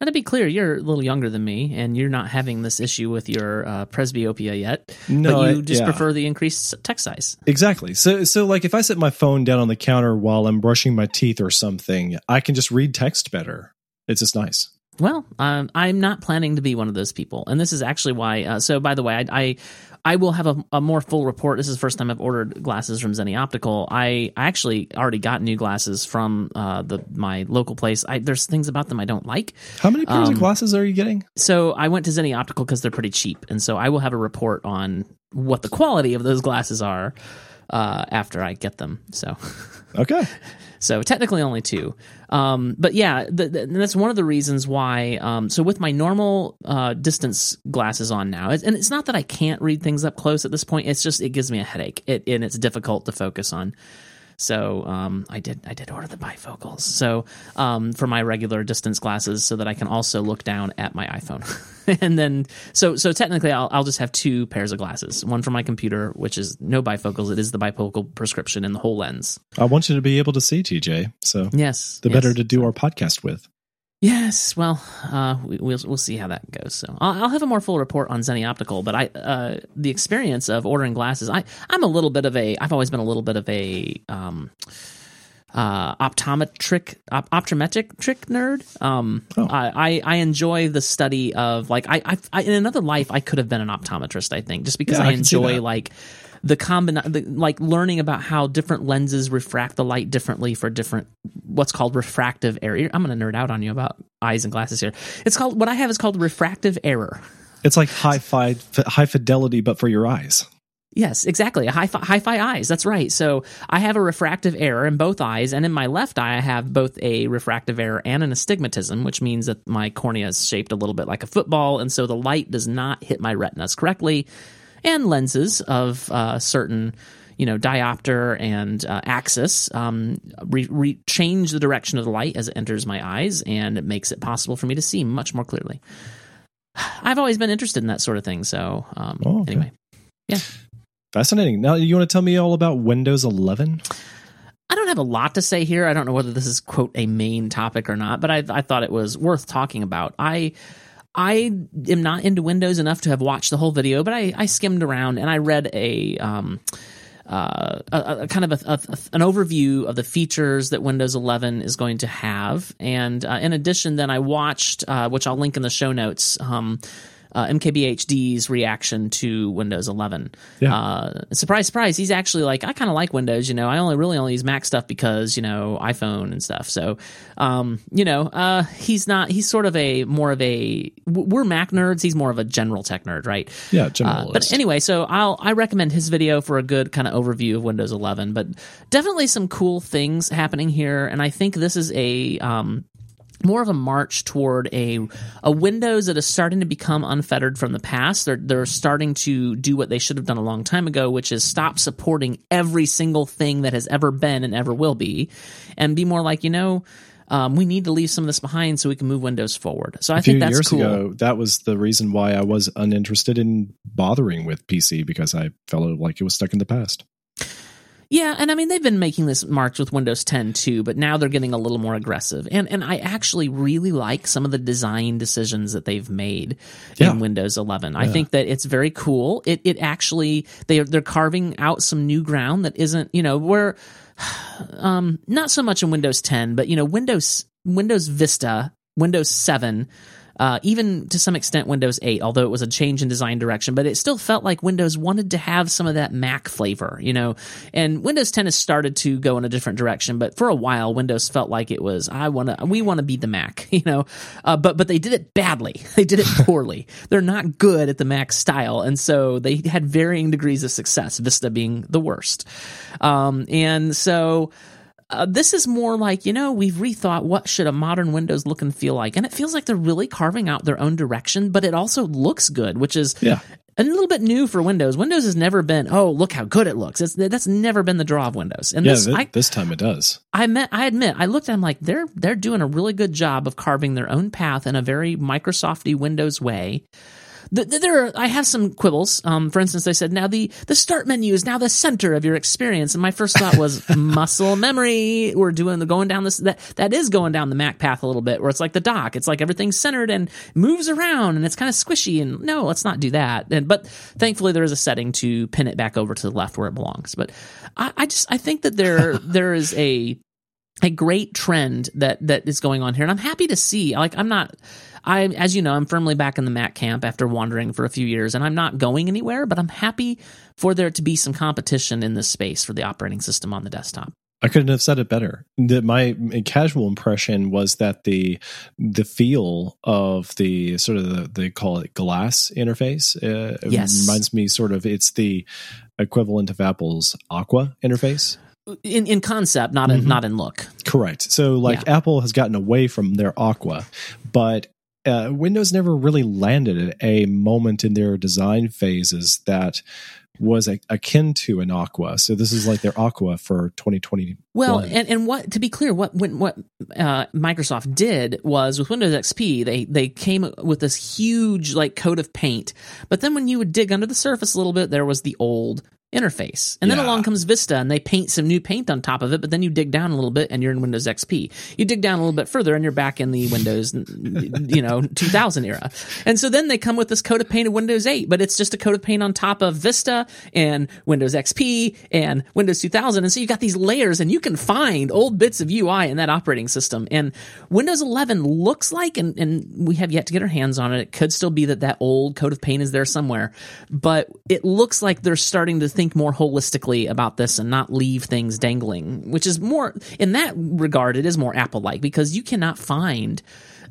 Now, to be clear, you're a little younger than me, and you're not having this issue with your uh, presbyopia yet. No, but you I, just yeah. prefer the increased text size. Exactly. So, so like if I set my phone down on the counter while I'm brushing my teeth or something, I can just read text better. It's just nice. Well, um, I'm not planning to be one of those people, and this is actually why. Uh, so, by the way, I I, I will have a, a more full report. This is the first time I've ordered glasses from Zenni Optical. I, I actually already got new glasses from uh, the my local place. I, there's things about them I don't like. How many pairs um, of glasses are you getting? So, I went to Zenni Optical because they're pretty cheap, and so I will have a report on what the quality of those glasses are uh, after I get them. So, okay. So technically only two. Um, but yeah, the, the, that's one of the reasons why. Um, so with my normal uh, distance glasses on now, it's, and it's not that I can't read things up close at this point. It's just it gives me a headache, it, and it's difficult to focus on. So um, I did I did order the bifocals so um, for my regular distance glasses so that I can also look down at my iPhone. And then so so technically I'll I'll just have two pairs of glasses, one for my computer, which is no bifocals. It is the bifocal prescription in the whole lens. I want you to be able to see, T J. So yes, the yes. better to do our podcast with. Yes, well, uh, we, we'll we'll see how that goes. So I'll, I'll have a more full report on Zenni Optical, but I uh, the experience of ordering glasses, I I'm a little bit of a I've always been a little bit of a um, uh, optometric op- optometric trick nerd. Um, oh. I, I I enjoy the study of like I, I, I in another life I could have been an optometrist, I think, just because yeah, I, I enjoy like. The combination, like learning about how different lenses refract the light differently for different, what's called refractive error. I'm going to nerd out on you about eyes and glasses here. It's called, what I have is called refractive error. It's like hi-fi, high fidelity, but for your eyes. Yes, exactly. A hi-fi, hi-fi eyes. That's right. So I have a refractive error in both eyes, and in my left eye, I have both a refractive error and an astigmatism, which means that my cornea is shaped a little bit like a football, and so the light does not hit my retinas correctly. And lenses of uh, certain, you know, diopter and uh, axis um, re- re- change the direction of the light as it enters my eyes, and it makes it possible for me to see much more clearly. I've always been interested in that sort of thing. So um, oh, okay. Anyway, yeah. Fascinating. Now, you want to tell me all about Windows eleven? I don't have a lot to say here. I don't know whether this is, quote, a main topic or not, but I, I thought it was worth talking about. I I am not into Windows enough to have watched the whole video, but I, I skimmed around and I read a um, uh, a, a kind of a, a, an overview of the features that Windows eleven is going to have. And uh, in addition, then I watched, uh, which I'll link in the show notes, um, Uh, M K B H D's reaction to Windows eleven. Yeah. Uh, surprise, surprise. He's actually like, I kind of like Windows, you know, I only really only use Mac stuff because, you know, iPhone and stuff. So, um, you know, uh, he's not, he's sort of a more of a, we're Mac nerds. He's more of a general tech nerd, right? Yeah. Generalist. Uh, but anyway, so I'll, I recommend his video for a good kind of overview of Windows eleven, but definitely some cool things happening here. And I think this is a, um, more of a march toward a a Windows that is starting to become unfettered from the past. They're they're starting to do what they should have done a long time ago, which is stop supporting every single thing that has ever been and ever will be, and be more like, you know, um, we need to leave some of this behind so we can move Windows forward. So I a few think that's years cool. ago, that was the reason why I was uninterested in bothering with P C, because I felt like it was stuck in the past. Yeah, and I mean, they've been making this march with Windows ten too, but now they're getting a little more aggressive. And and I actually really like some of the design decisions that they've made yeah. in Windows eleven. Yeah. I think that it's very cool. It it actually they they're carving out some new ground that isn't, you know, where um not so much in Windows ten, but you know, Windows Windows Vista, Windows seven, Uh, even to some extent Windows eight, although it was a change in design direction, but it still felt like Windows wanted to have some of that Mac flavor, you know. And Windows ten has started to go in a different direction, but for a while Windows felt like it was, I want to, we want to be the Mac, you know. Uh, but but they did it badly. They did it poorly. They're not good at the Mac style, and so they had varying degrees of success. Vista being the worst, um, and so. Uh, this is more like, you know, we've rethought what should a modern Windows look and feel like. And it feels like they're really carving out their own direction, but it also looks good, which is yeah. a little bit new for Windows. Windows has never been, oh, look how good it looks. It's, that's never been the draw of Windows. And yeah, this, th- I, this time it does. I met, I admit, I looked at them like, they're they're doing a really good job of carving their own path in a very Microsoft-y Windows way. There, are, I have some quibbles. Um, for instance, they said now the, the start menu is now the center of your experience, and my first thought was muscle memory. We're doing the going down this that that is going down the Mac path a little bit, where it's like the dock. It's like everything's centered and moves around, and it's kind of squishy. And no, let's not do that. And but thankfully, there is a setting to pin it back over to the left where it belongs. But I, I just I think that there there is a a great trend that that is going on here, and I'm happy to see. Like I'm not. I, as you know, I'm firmly back in the Mac camp after wandering for a few years, and I'm not going anywhere, but I'm happy for there to be some competition in this space for the operating system on the desktop. I couldn't have said it better. The, my casual impression was that the the feel of the sort of the, they call it glass interface. Uh, yes. It reminds me sort of it's the equivalent of Apple's Aqua interface. In in concept, not in, mm-hmm. not in look. Correct. So like yeah. Apple has gotten away from their Aqua, but Uh, Windows never really landed at a moment in their design phases that was a, akin to an Aqua. So this is like their Aqua for twenty twenty. Well, and, and what to be clear, what when, what uh, Microsoft did was with Windows X P, they they came with this huge like coat of paint. But then when you would dig under the surface a little bit, there was the old interface. And then yeah. along comes Vista, and they paint some new paint on top of it, but then you dig down a little bit and you're in Windows X P. You dig down a little bit further and you're back in the Windows, you know, two thousand era. And so then they come with this coat of paint of Windows eight, but it's just a coat of paint on top of Vista and Windows X P and Windows two thousand. And so you got these layers, and you can find old bits of U I in that operating system. And Windows eleven looks like, and, and we have yet to get our hands on it. It could still be that that old coat of paint is there somewhere, but it looks like they're starting to think think more holistically about this and not leave things dangling, which is more in that regard. It is more Apple-like, because you cannot find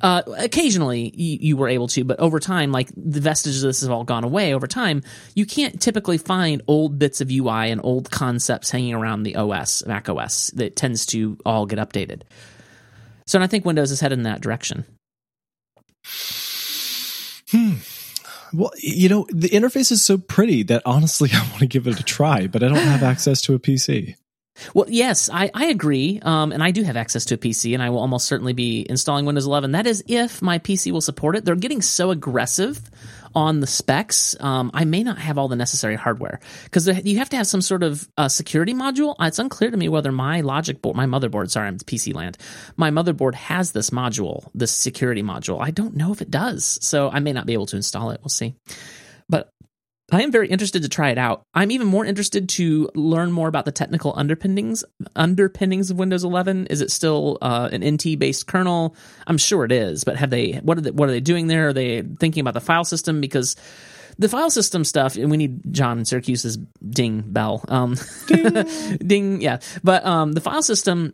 uh, occasionally you, you were able to, but over time, like the vestiges of this have all gone away over time. You can't typically find old bits of U I and old concepts hanging around the O S, Mac O S, that tends to all get updated. So, and I think Windows is headed in that direction. Hmm. Well, you know, the interface is so pretty that honestly, I want to give it a try, but I don't have access to a P C. Well, yes, I, I agree. Um, and I do have access to a P C, and I will almost certainly be installing Windows eleven. That is if my P C will support it. They're getting so aggressive on the specs, um, I may not have all the necessary hardware because you have to have some sort of uh, security module. It's unclear to me whether my logic board, my motherboard, sorry, I'm P C land, my motherboard has this module, this security module. I don't know if it does, so I may not be able to install it. We'll see. But I am very interested to try it out. I'm even more interested to learn more about the technical underpinnings underpinnings of Windows eleven. Is it still uh, an N T-based kernel? I'm sure it is, but have they? What are they, what are they doing there? Are they thinking about the file system? Because the file system stuff, and we need John Syracuse's ding bell. Um, ding. Ding, yeah. But um, the file system,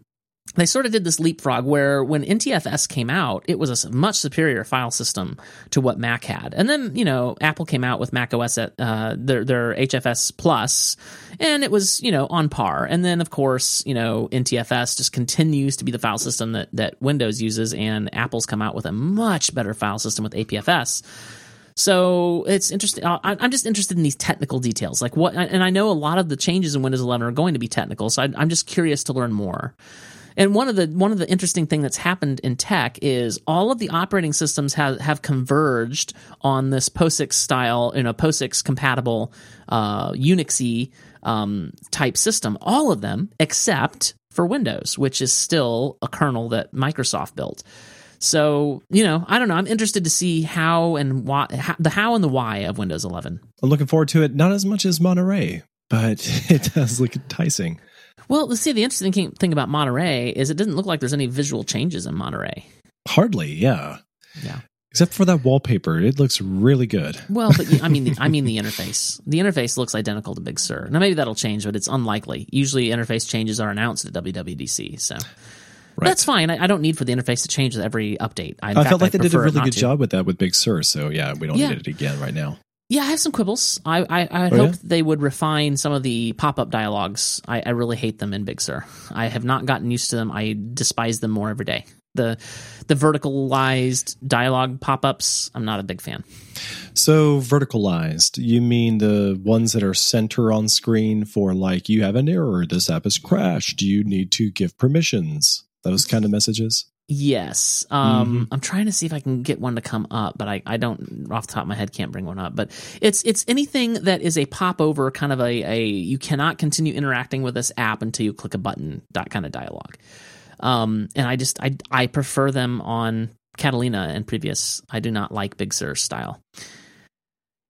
they sort of did this leapfrog where when N T F S came out, it was a much superior file system to what Mac had. And then, you know, Apple came out with macOS at uh, their, their H F S Plus, and it was, you know, on par. And then, of course, you know, N T F S just continues to be the file system that, that Windows uses, and Apple's come out with a much better file system with A P F S. So it's interesting. I'm just interested in these technical details, like what, and I know a lot of the changes in Windows eleven are going to be technical, so I'm just curious to learn more. And one of the one of the interesting thing that's happened in tech is all of the operating systems have, have converged on this POSIX style, you know, POSIX compatible uh, Unix-y um, type system. All of them except for Windows, which is still a kernel that Microsoft built. So, you know, I don't know. I'm interested to see how and why, how, the how and the why of Windows eleven. I'm looking forward to it. Not as much as Monterey, but it does look enticing. Well, let's see. The interesting thing about Monterey is it doesn't look like there's any visual changes in Monterey. Hardly, yeah. Yeah. Except for that wallpaper, it looks really good. Well, but I mean, the, I mean the interface. The interface looks identical to Big Sur. Now, maybe that'll change, but it's unlikely. Usually, interface changes are announced at W W D C, so. Right. That's fine. I, I don't need for the interface to change with every update. I, I fact, felt like I they did a really good to. job with that with Big Sur, so yeah, we don't yeah. need it again right now. Yeah, I have some quibbles. I I, I oh, hope yeah? they would refine some of the pop-up dialogues. I, I really hate them in Big Sur. I have not gotten used to them. I despise them more every day. The the verticalized dialogue pop-ups, I'm not a big fan. So verticalized, you mean the ones that are center on screen for like, you have an error, this app has crashed, you need to give permissions. Those kind of messages? Yes. Um, mm-hmm. I'm trying to see if I can get one to come up, but I, I don't, off the top of my head, can't bring one up. But it's it's anything that is a popover, kind of a, a you cannot continue interacting with this app until you click a button, that kind of dialogue. Um, and I just, I, I prefer them on Catalina and previous. I do not like Big Sur style.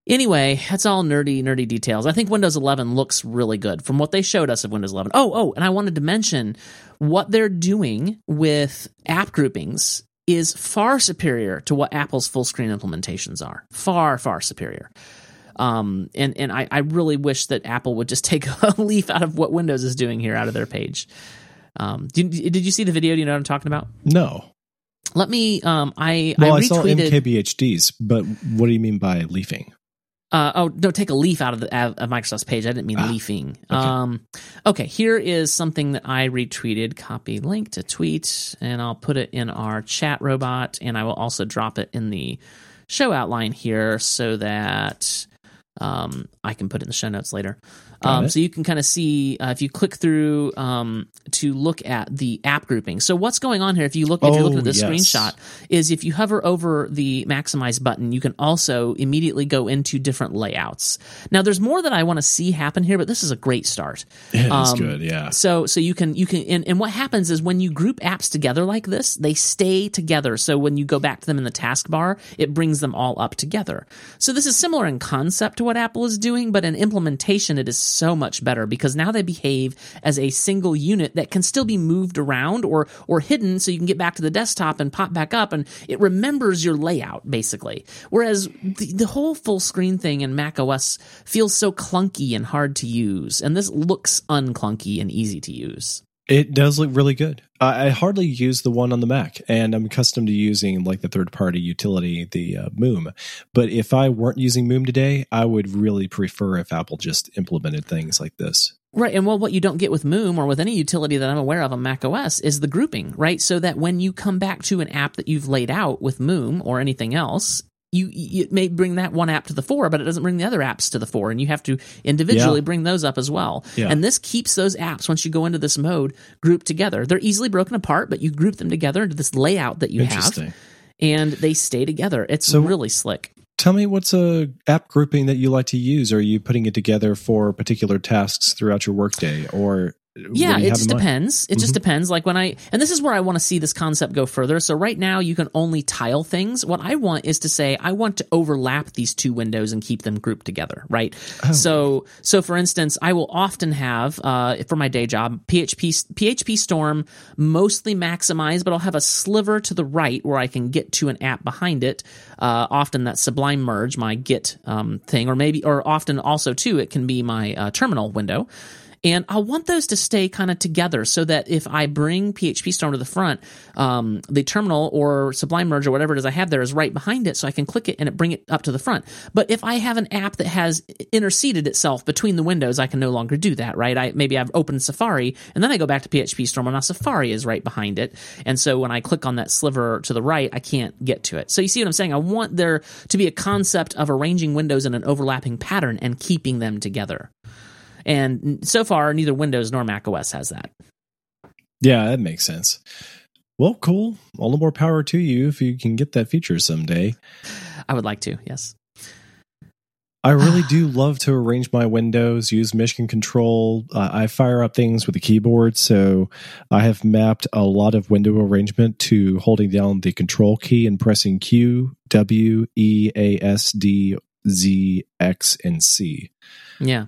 Anyway, that's all nerdy, nerdy details. I think Windows eleven looks really good from what they showed us of Windows eleven. Oh, oh, and I wanted to mention what they're doing with app groupings is far superior to what Apple's full screen implementations are. Far, far superior. Um, and and I, I really wish that Apple would just take a leaf out of what Windows is doing here out of their page. Um, did, did you see the video? Do you know what I'm talking about? No. Let me um, – I, well, I retweeted – Well, I saw M K B H Ds, but what do you mean by leafing? Uh, oh, no, take a leaf out of the out of Microsoft's page. I didn't mean ah, leafing. Okay. Um, okay, here is something that I retweeted. Copy link to tweet, and I'll put it in our chat robot, and I will also drop it in the show outline here so that um, I can put it in the show notes later. Um, so you can kind of see uh, if you click through um, to look at the app grouping. So what's going on here, if you look if oh, you're looking at this yes. screenshot, is if you hover over the maximize button, you can also immediately go into different layouts. Now, there's more that I want to see happen here, but this is a great start. It's um, good, yeah. So so you can you can and, and what happens is when you group apps together like this, they stay together. So when you go back to them in the taskbar, it brings them all up together. So this is similar in concept to what Apple is doing, but in implementation, it is so much better because now they behave as a single unit that can still be moved around or or hidden so you can get back to the desktop and pop back up, and it remembers your layout basically. Whereas the, the whole full screen thing in macOS feels so clunky and hard to use, and this looks unclunky and easy to use. It does look really good. I hardly use the one on the Mac, and I'm accustomed to using like the third-party utility, the uh, Moom. But if I weren't using Moom today, I would really prefer if Apple just implemented things like this. Right, and well, what you don't get with Moom or with any utility that I'm aware of on macOS is the grouping, right? So that when you come back to an app that you've laid out with Moom or anything else, You, you may bring that one app to the fore, but it doesn't bring the other apps to the fore, and you have to individually yeah. bring those up as well. Yeah. And this keeps those apps, once you go into this mode, grouped together. They're easily broken apart, but you group them together into this layout that you have, and they stay together. It's so really slick. Tell me, what's a app grouping that you like to use? Are you putting it together for particular tasks throughout your workday, or yeah, it just depends. It mm-hmm. just depends. Like when I, and this is where I want to see this concept go further. So right now you can only tile things. What I want is to say, I want to overlap these two windows and keep them grouped together. Right. Oh. So, so for instance, I will often have, uh, for my day job, P H P, P H P Storm mostly maximized, but I'll have a sliver to the right where I can get to an app behind it. Uh, often that's Sublime Merge, my Git, um, thing, or maybe, or often also too, it can be my uh, terminal window. And I want those to stay kind of together so that if I bring P H P Storm to the front, um, the terminal or Sublime Merge or whatever it is I have there is right behind it, so I can click it and it bring it up to the front. But if I have an app that has interceded itself between the windows, I can no longer do that, right? I, maybe I've opened Safari, and then I go back to P H P Storm, and now Safari is right behind it. And so when I click on that sliver to the right, I can't get to it. So you see what I'm saying? I want there to be a concept of arranging windows in an overlapping pattern and keeping them together. And so far, neither Windows nor macOS has that. Yeah, that makes sense. Well, cool. All the more power to you if you can get that feature someday. I would like to, yes. I really do love to arrange my windows, use mission control. Uh, I fire up things with the keyboard, so I have mapped a lot of window arrangement to holding down the control key and pressing Q, W, E, A, S, D, Z, X, and C. Yeah.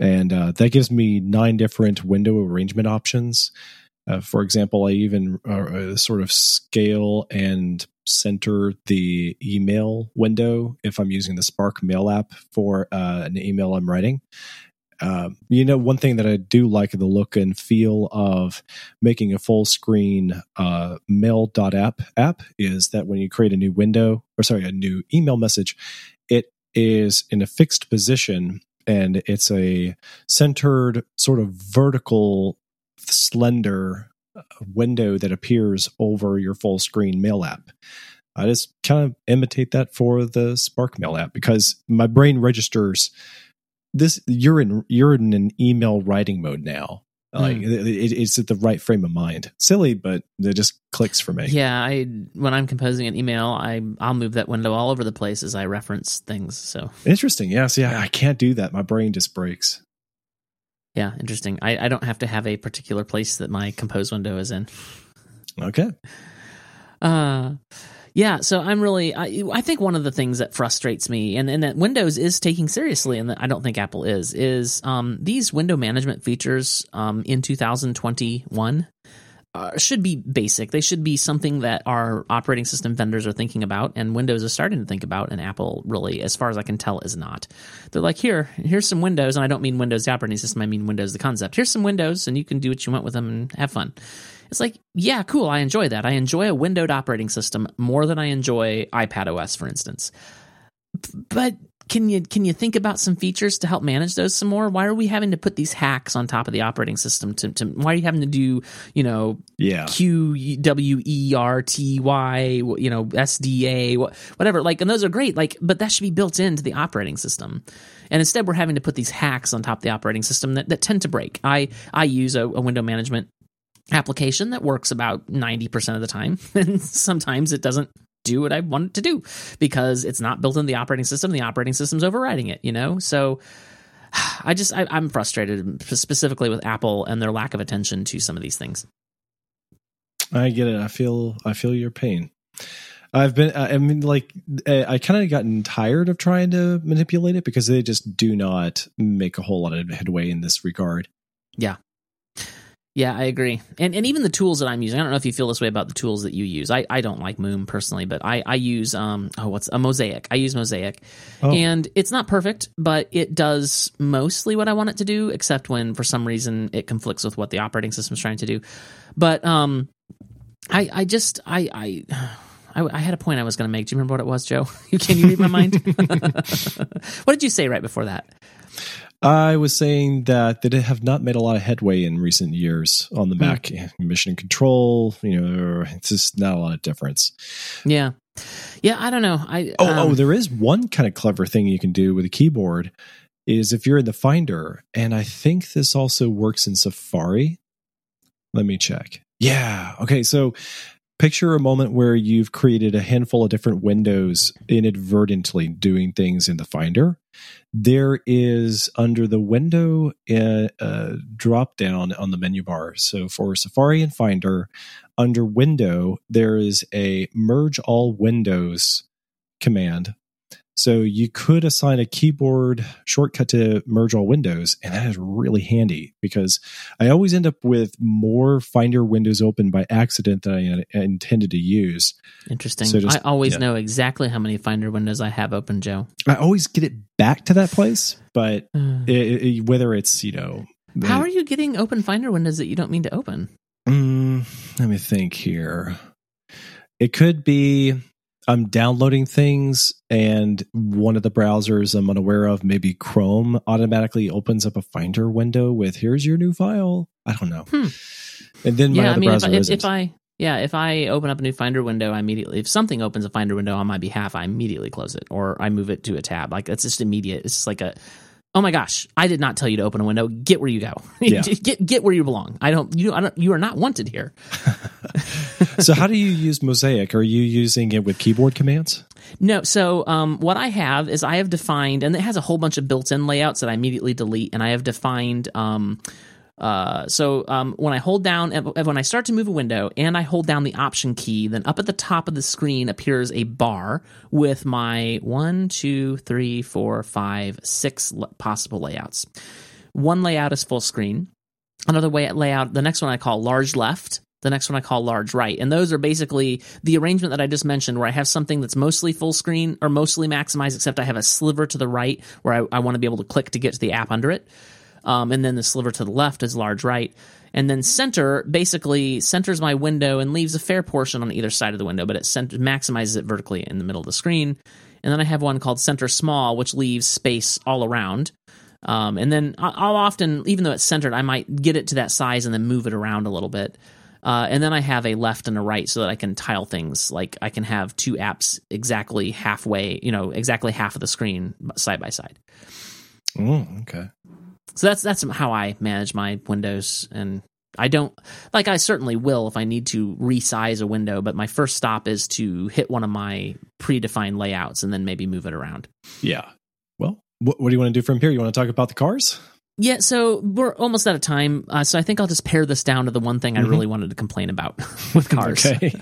And uh, that gives me nine different window arrangement options. Uh, for example, I even uh, sort of scale and center the email window if I'm using the Spark Mail app for uh, an email I'm writing. Um, you know, one thing that I do like the look and feel of making a full screen uh, mail.app app is that when you create a new window, or sorry, a new email message, it is in a fixed position. And it's a centered, sort of vertical, slender window that appears over your full screen mail app. I just kind of imitate that for the Spark Mail app because my brain registers this. You're in you're in an email writing mode now. Like mm. it, it's at the right frame of mind. Silly, but it just clicks for me. Yeah, I when I'm composing an email, I I'll move that window all over the place as I reference things. So interesting. Yes, yeah, yeah. I can't do that. My brain just breaks. Yeah, interesting. I, I don't have to have a particular place that my compose window is in. Okay. Uh. Yeah, so I'm really I, – I think one of the things that frustrates me and, and that Windows is taking seriously and that I don't think Apple is is um, these window management features um, in two thousand twenty-one uh, should be basic. They should be something that our operating system vendors are thinking about and Windows is starting to think about, and Apple really, as far as I can tell, is not. They're like, here, here's some windows, and I don't mean Windows the operating system. I mean Windows the concept. Here's some windows, and you can do what you want with them and have fun. It's like, yeah, cool, I enjoy that. I enjoy a windowed operating system more than I enjoy iPadOS, for instance. But can you can you think about some features to help manage those some more? Why are we having to put these hacks on top of the operating system? To, to why are you having to do, you know, yeah. Q, W, E, R, T, Y, you know, S, D, A, whatever. Like, and those are great, like, but that should be built into the operating system. And instead we're having to put these hacks on top of the operating system that, that tend to break. I, I use a, a window management application that works about ninety percent of the time, and sometimes it doesn't do what I want it to do because it's not built in the operating system. The operating system's overriding it, you know? So I just, I, I'm frustrated specifically with Apple and their lack of attention to some of these things. I get it. I feel, I feel your pain. I've been, I mean, like, I kind of gotten tired of trying to manipulate it because they just do not make a whole lot of headway in this regard. Yeah. Yeah, I agree. And and even the tools that I'm using, I don't know if you feel this way about the tools that you use. I, I don't like Moom personally, but I, I use um oh what's a Mosaic. I use Mosaic. Oh. And it's not perfect, but it does mostly what I want it to do, except when for some reason it conflicts with what the operating system is trying to do. But um I I just I I I, I had a point I was going to make. Do you remember what it was, Joe? Can you read my mind? What did you say right before that? I was saying that they have not made a lot of headway in recent years on the mm. Mac. Mission control, you know, it's just not a lot of difference. Yeah. Yeah, I don't know. I Oh, um, oh there is one kind of clever thing you can do with a keyboard is if you're in the Finder, and I think this also works in Safari. Let me check. Yeah. Okay, so Picture a moment where you've created a handful of different windows inadvertently doing things in the Finder. There is, under the window uh, uh, drop down on the menu bar, so for Safari and Finder, under window, there is a merge all windows command. So you could assign a keyboard shortcut to merge all windows, and that is really handy because I always end up with more Finder windows open by accident than I intended to use. Interesting. So just, I always yeah. know exactly how many Finder windows I have open, Joe. I always get it back to that place, but uh, it, it, whether it's, you know... The, how are you getting open Finder windows that you don't mean to open? Um, let me think here. It could be... I'm downloading things and one of the browsers I'm unaware of, maybe Chrome, automatically opens up a Finder window with here's your new file. I don't know. Hmm. And then my yeah, other I mean, browser if I, if, isn't. If I, yeah, if I open up a new Finder window, I immediately, if something opens a Finder window on my behalf, I immediately close it or I move it to a tab. Like that's just immediate. It's just like a, oh my gosh, I did not tell you to open a window. Get where you go. Yeah. get get where you belong. I don't, you, I don't, you are not wanted here. So how do you use Mosaic? Are you using it with keyboard commands? No. So um, what I have is I have defined, and it has a whole bunch of built-in layouts that I immediately delete, and I have defined um, uh, so um, when I hold down, when I start to move a window and I hold down the Option key, then up at the top of the screen appears a bar with my one, two, three, four, five, six possible layouts. One layout is full screen. Another way at layout, the next one I call large left. The next one I call large right. And those are basically the arrangement that I just mentioned where I have something that's mostly full screen or mostly maximized, except I have a sliver to the right where I, I want to be able to click to get to the app under it. Um, and then the sliver to the left is large right. And then center basically centers my window and leaves a fair portion on either side of the window, but it cent- maximizes it vertically in the middle of the screen. And then I have one called center small, which leaves space all around. Um, and then I'll often, even though it's centered, I might get it to that size and then move it around a little bit. Uh, and then I have a left and a right so that I can tile things. Like I can have two apps exactly halfway, you know, exactly half of the screen side by side. Oh, okay. So that's that's how I manage my windows. And I don't – like I certainly will if I need to resize a window, but my first stop is to hit one of my predefined layouts and then maybe move it around. Yeah. Well, what, what do you want to do from here? You want to talk about the cars? Yeah, so we're almost out of time, uh, so I think I'll just pare this down to the one thing I mm-hmm. really wanted to complain about with cars. Okay.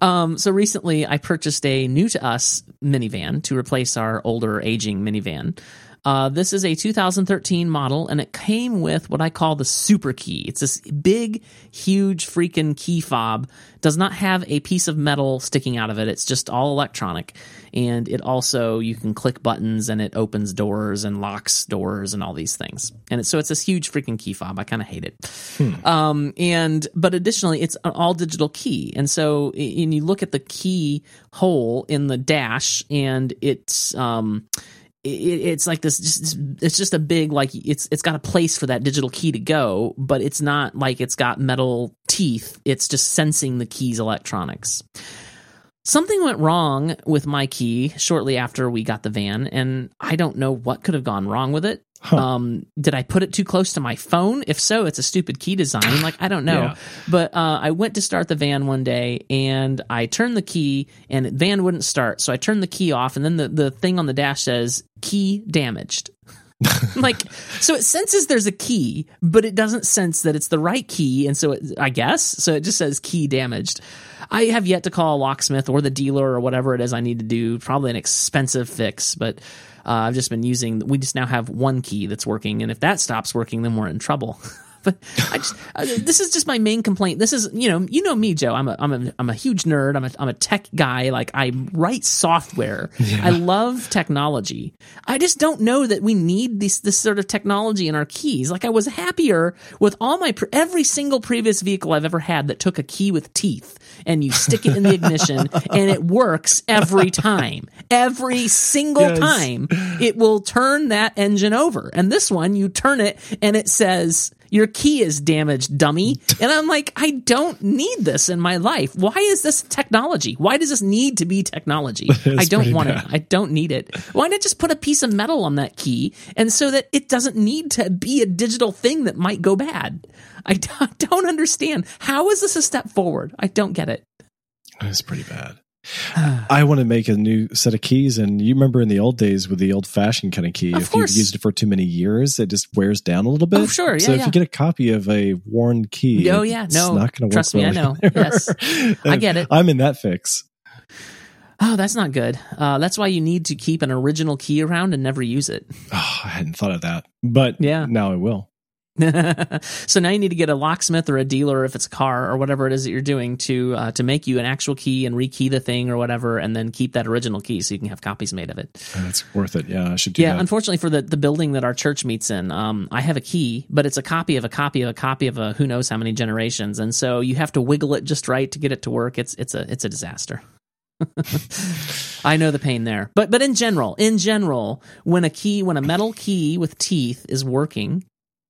um, so recently, I purchased a new-to-us minivan to replace our older, aging minivan. Uh, this is a two thousand thirteen model, and it came with what I call the super key. It's this big, huge freaking key fob. It does not have a piece of metal sticking out of it. It's just all electronic. And it also, you can click buttons, and it opens doors and locks doors and all these things. And it, so it's this huge freaking key fob. I kind of hate it. Hmm. Um, and but additionally, it's an all-digital key. And so and you look at the key hole in the dash, and it's... Um, it's like this, it's just a big, like it's, it's got a place for that digital key to go, but it's not like it's got metal teeth. It's just sensing the key's electronics. Something went wrong with my key shortly after we got the van, and I don't know what could have gone wrong with it. Huh. Um, did I put it too close to my phone? If so, it's a stupid key design. Like, I don't know. Yeah. But uh, I went to start the van one day, and I turned the key, and the van wouldn't start. So I turned the key off, and then the, the thing on the dash says, key damaged. Like, so it senses there's a key, but it doesn't sense that it's the right key. And so it, I guess, so it just says key damaged. I have yet to call a locksmith or the dealer or whatever it is I need to do. Probably an expensive fix, but uh, I've just been using, we just now have one key that's working. And if that stops working, then we're in trouble. But I just, uh, this is just my main complaint. This is, you know, you know me, Joe. I'm a, I'm a, I'm a huge nerd. I'm a, I'm a tech guy. Like I write software. Yeah. I love technology. I just don't know that we need this, this sort of technology in our keys. Like I was happier with all my, pre- every single previous vehicle I've ever had that took a key with teeth and you stick it in the ignition and it works every time, every single yes. time it will turn that engine over. And this one, you turn it and it says, your key is damaged, dummy. And I'm like, I don't need this in my life. Why is this technology? Why does this need to be technology? I don't want bad. it. I don't need it. Why not just put a piece of metal on that key and so that it doesn't need to be a digital thing that might go bad? I don't understand. How is this a step forward? I don't get it. It's pretty bad. I want to make a new set of keys, and you remember in the old days with the old-fashioned kind of key, of if course. You've used it for too many years, it just wears down a little bit. Oh, sure, yeah, So yeah. if you get a copy of a worn key, oh, yeah. it's no, not going to work well. Trust me, I know. Yes, I get it. I'm in that fix. Oh, that's not good. Uh, that's why you need to keep an original key around and never use it. Oh, I hadn't thought of that, but yeah. now I will. So now you need to get a locksmith or a dealer, if it's a car or whatever it is that you're doing, to uh, to make you an actual key and rekey the thing or whatever, and then keep that original key so you can have copies made of it. That's worth it. Yeah, I should do yeah, that. Yeah, unfortunately for the, the building that our church meets in, um, I have a key, but it's a copy of a copy of a copy of a who knows how many generations, and so you have to wiggle it just right to get it to work. It's it's a it's a disaster. I know the pain there, but but in general, in general, when a key, when a metal key with teeth is working,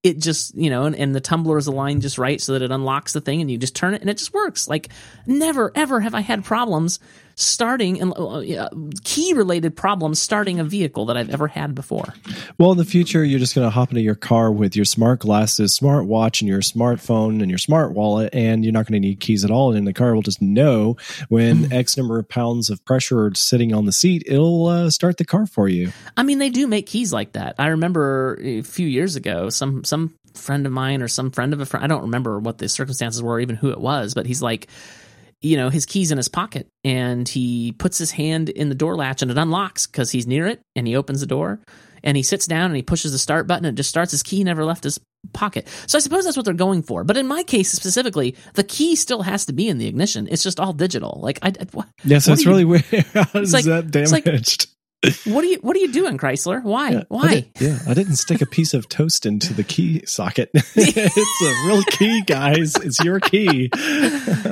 it just you know, and, and the tumbler is aligned just right so that it unlocks the thing, and you just turn it, and it just works. Like never ever have I had problems starting and uh, key related problems starting a vehicle that I've ever had before. Well, in the future, you're just going to hop into your car with your smart glasses, smart watch, and your smartphone and your smart wallet, and you're not going to need keys at all. And the car will just know when X number of pounds of pressure are sitting on the seat, it'll uh, start the car for you. I mean, they do make keys like that. I remember a few years ago, some some friend of mine or some friend of a friend, I don't remember what the circumstances were or even who it was, but he's like, you know, his key's in his pocket, and he puts his hand in the door latch, and it unlocks because he's near it, and he opens the door, and he sits down, and he pushes the start button, and it just starts. His key never left his pocket. So I suppose that's what they're going for. But in my case specifically, the key still has to be in the ignition. It's just all digital. Like, I, I what, yes, that's what really you, weird. How is like, that damaged? What are you What are you doing, Chrysler? Why? Yeah, Why? I did, yeah, I didn't stick a piece of toast into the key socket. It's a real key, guys. It's your key.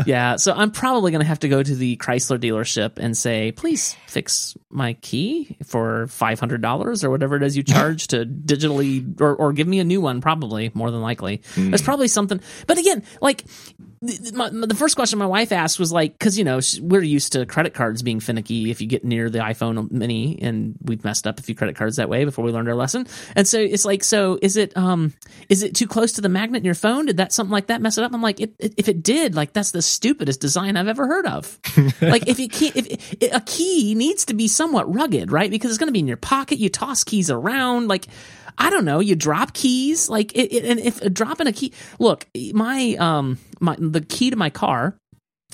Yeah, so I'm probably going to have to go to the Chrysler dealership and say, please fix my key for five hundred dollars or whatever it is you charge to digitally, or, or give me a new one, probably, more than likely. Mm. There's probably something. But again, like, the, my, the first question my wife asked was like, because, you know, we're used to credit cards being finicky if you get near the iPhone mini, and we've messed up a few credit cards that way before we learned our lesson. And so it's like, so is it um is it too close to the magnet in your phone? Did that something like that mess it up? I'm like, it, it, if it did, like, that's the stupidest design I've ever heard of. Like, if you can't, if it, a key needs to be somewhat rugged, right? Because it's going to be in your pocket. You toss keys around, like, I don't know. You drop keys, like, it, it, and if dropping a key, look, my um my the key to my car.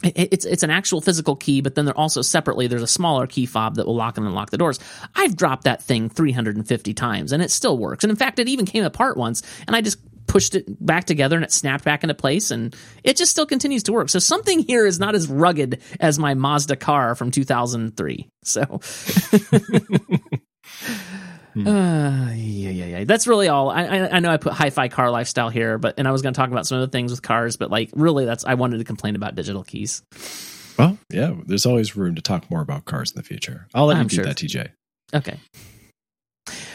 It's it's an actual physical key, but then they're also separately, there's a smaller key fob that will lock and unlock the doors. I've dropped that thing three hundred fifty times, and it still works. And in fact, it even came apart once, and I just pushed it back together, and it snapped back into place, and it just still continues to work. So something here is not as rugged as my Mazda car from two thousand three. So... Uh, yeah, yeah, yeah. That's really all. I, I, I know I put hi-fi car lifestyle here, but and I was going to talk about some other things with cars, but like really, that's I wanted to complain about digital keys. Well, yeah, there's always room to talk more about cars in the future. I'll let I'm you do sure. that, T J. Okay.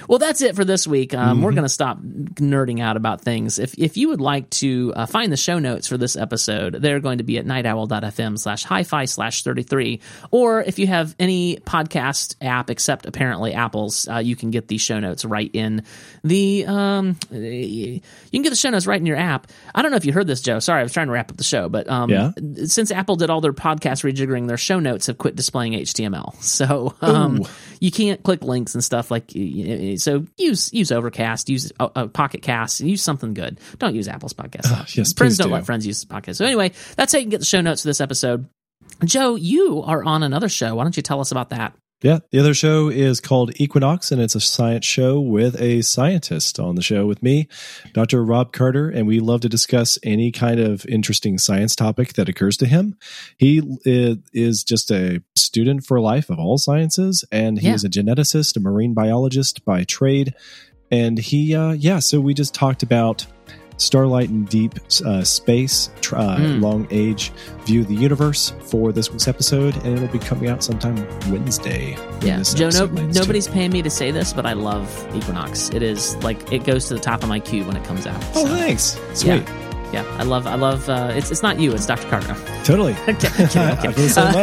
Well, that's it for this week. Um, mm-hmm. We're going to stop nerding out about things. If if you would like to uh, find the show notes for this episode, they're going to be at nightowl.fm slash hi-fi slash 33. Or if you have any podcast app except apparently Apple's, uh, you can get the show notes right in the um, – you can get the show notes right in your app. I don't know if you heard this, Joe. Sorry, I was trying to wrap up the show. But um, yeah. since Apple did all their podcast rejiggering, their show notes have quit displaying H T M L. So um, you can't click links and stuff like – So use use Overcast, use uh, Pocket Cast, use something good. Don't use Apple's podcast. Uh, yes, friends don't do. Let friends use Podcast. So anyway, that's how you can get the show notes for this episode. Joe, you are on another show. Why don't you tell us about that? Yeah, the other show is called Equinox, and it's a science show with a scientist on the show with me, Doctor Rob Carter, and we love to discuss any kind of interesting science topic that occurs to him. He is just a student for life of all sciences, and he yeah. is a geneticist, a marine biologist by trade, and he, uh, yeah, so we just talked about Starlight and Deep uh, Space, uh, mm. Long Age View of the Universe for this week's episode, and it'll be coming out sometime Wednesday. Yeah, Joe, no, nobody's too. paying me to say this, but I love Equinox. It is like, it goes to the top of my queue when it comes out. Oh, so. Thanks. Sweet. Yeah. Yeah, I love, I love, uh, it's it's not you, it's Doctor Carter. Totally. Okay, okay, okay. I feel the same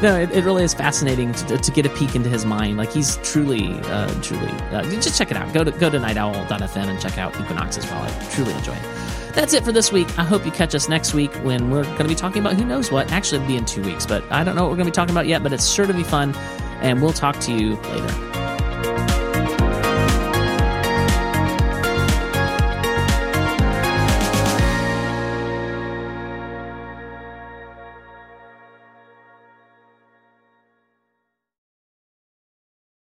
way. No, it, it really is fascinating to, to get a peek into his mind. Like, he's truly, uh, truly, uh, just check it out. Go to go to night owl dot f m and check out Equinox as well. I truly enjoy it. That's it for this week. I hope you catch us next week when we're going to be talking about who knows what. Actually, it'll be in two weeks, but I don't know what we're going to be talking about yet, but it's sure to be fun, and we'll talk to you later.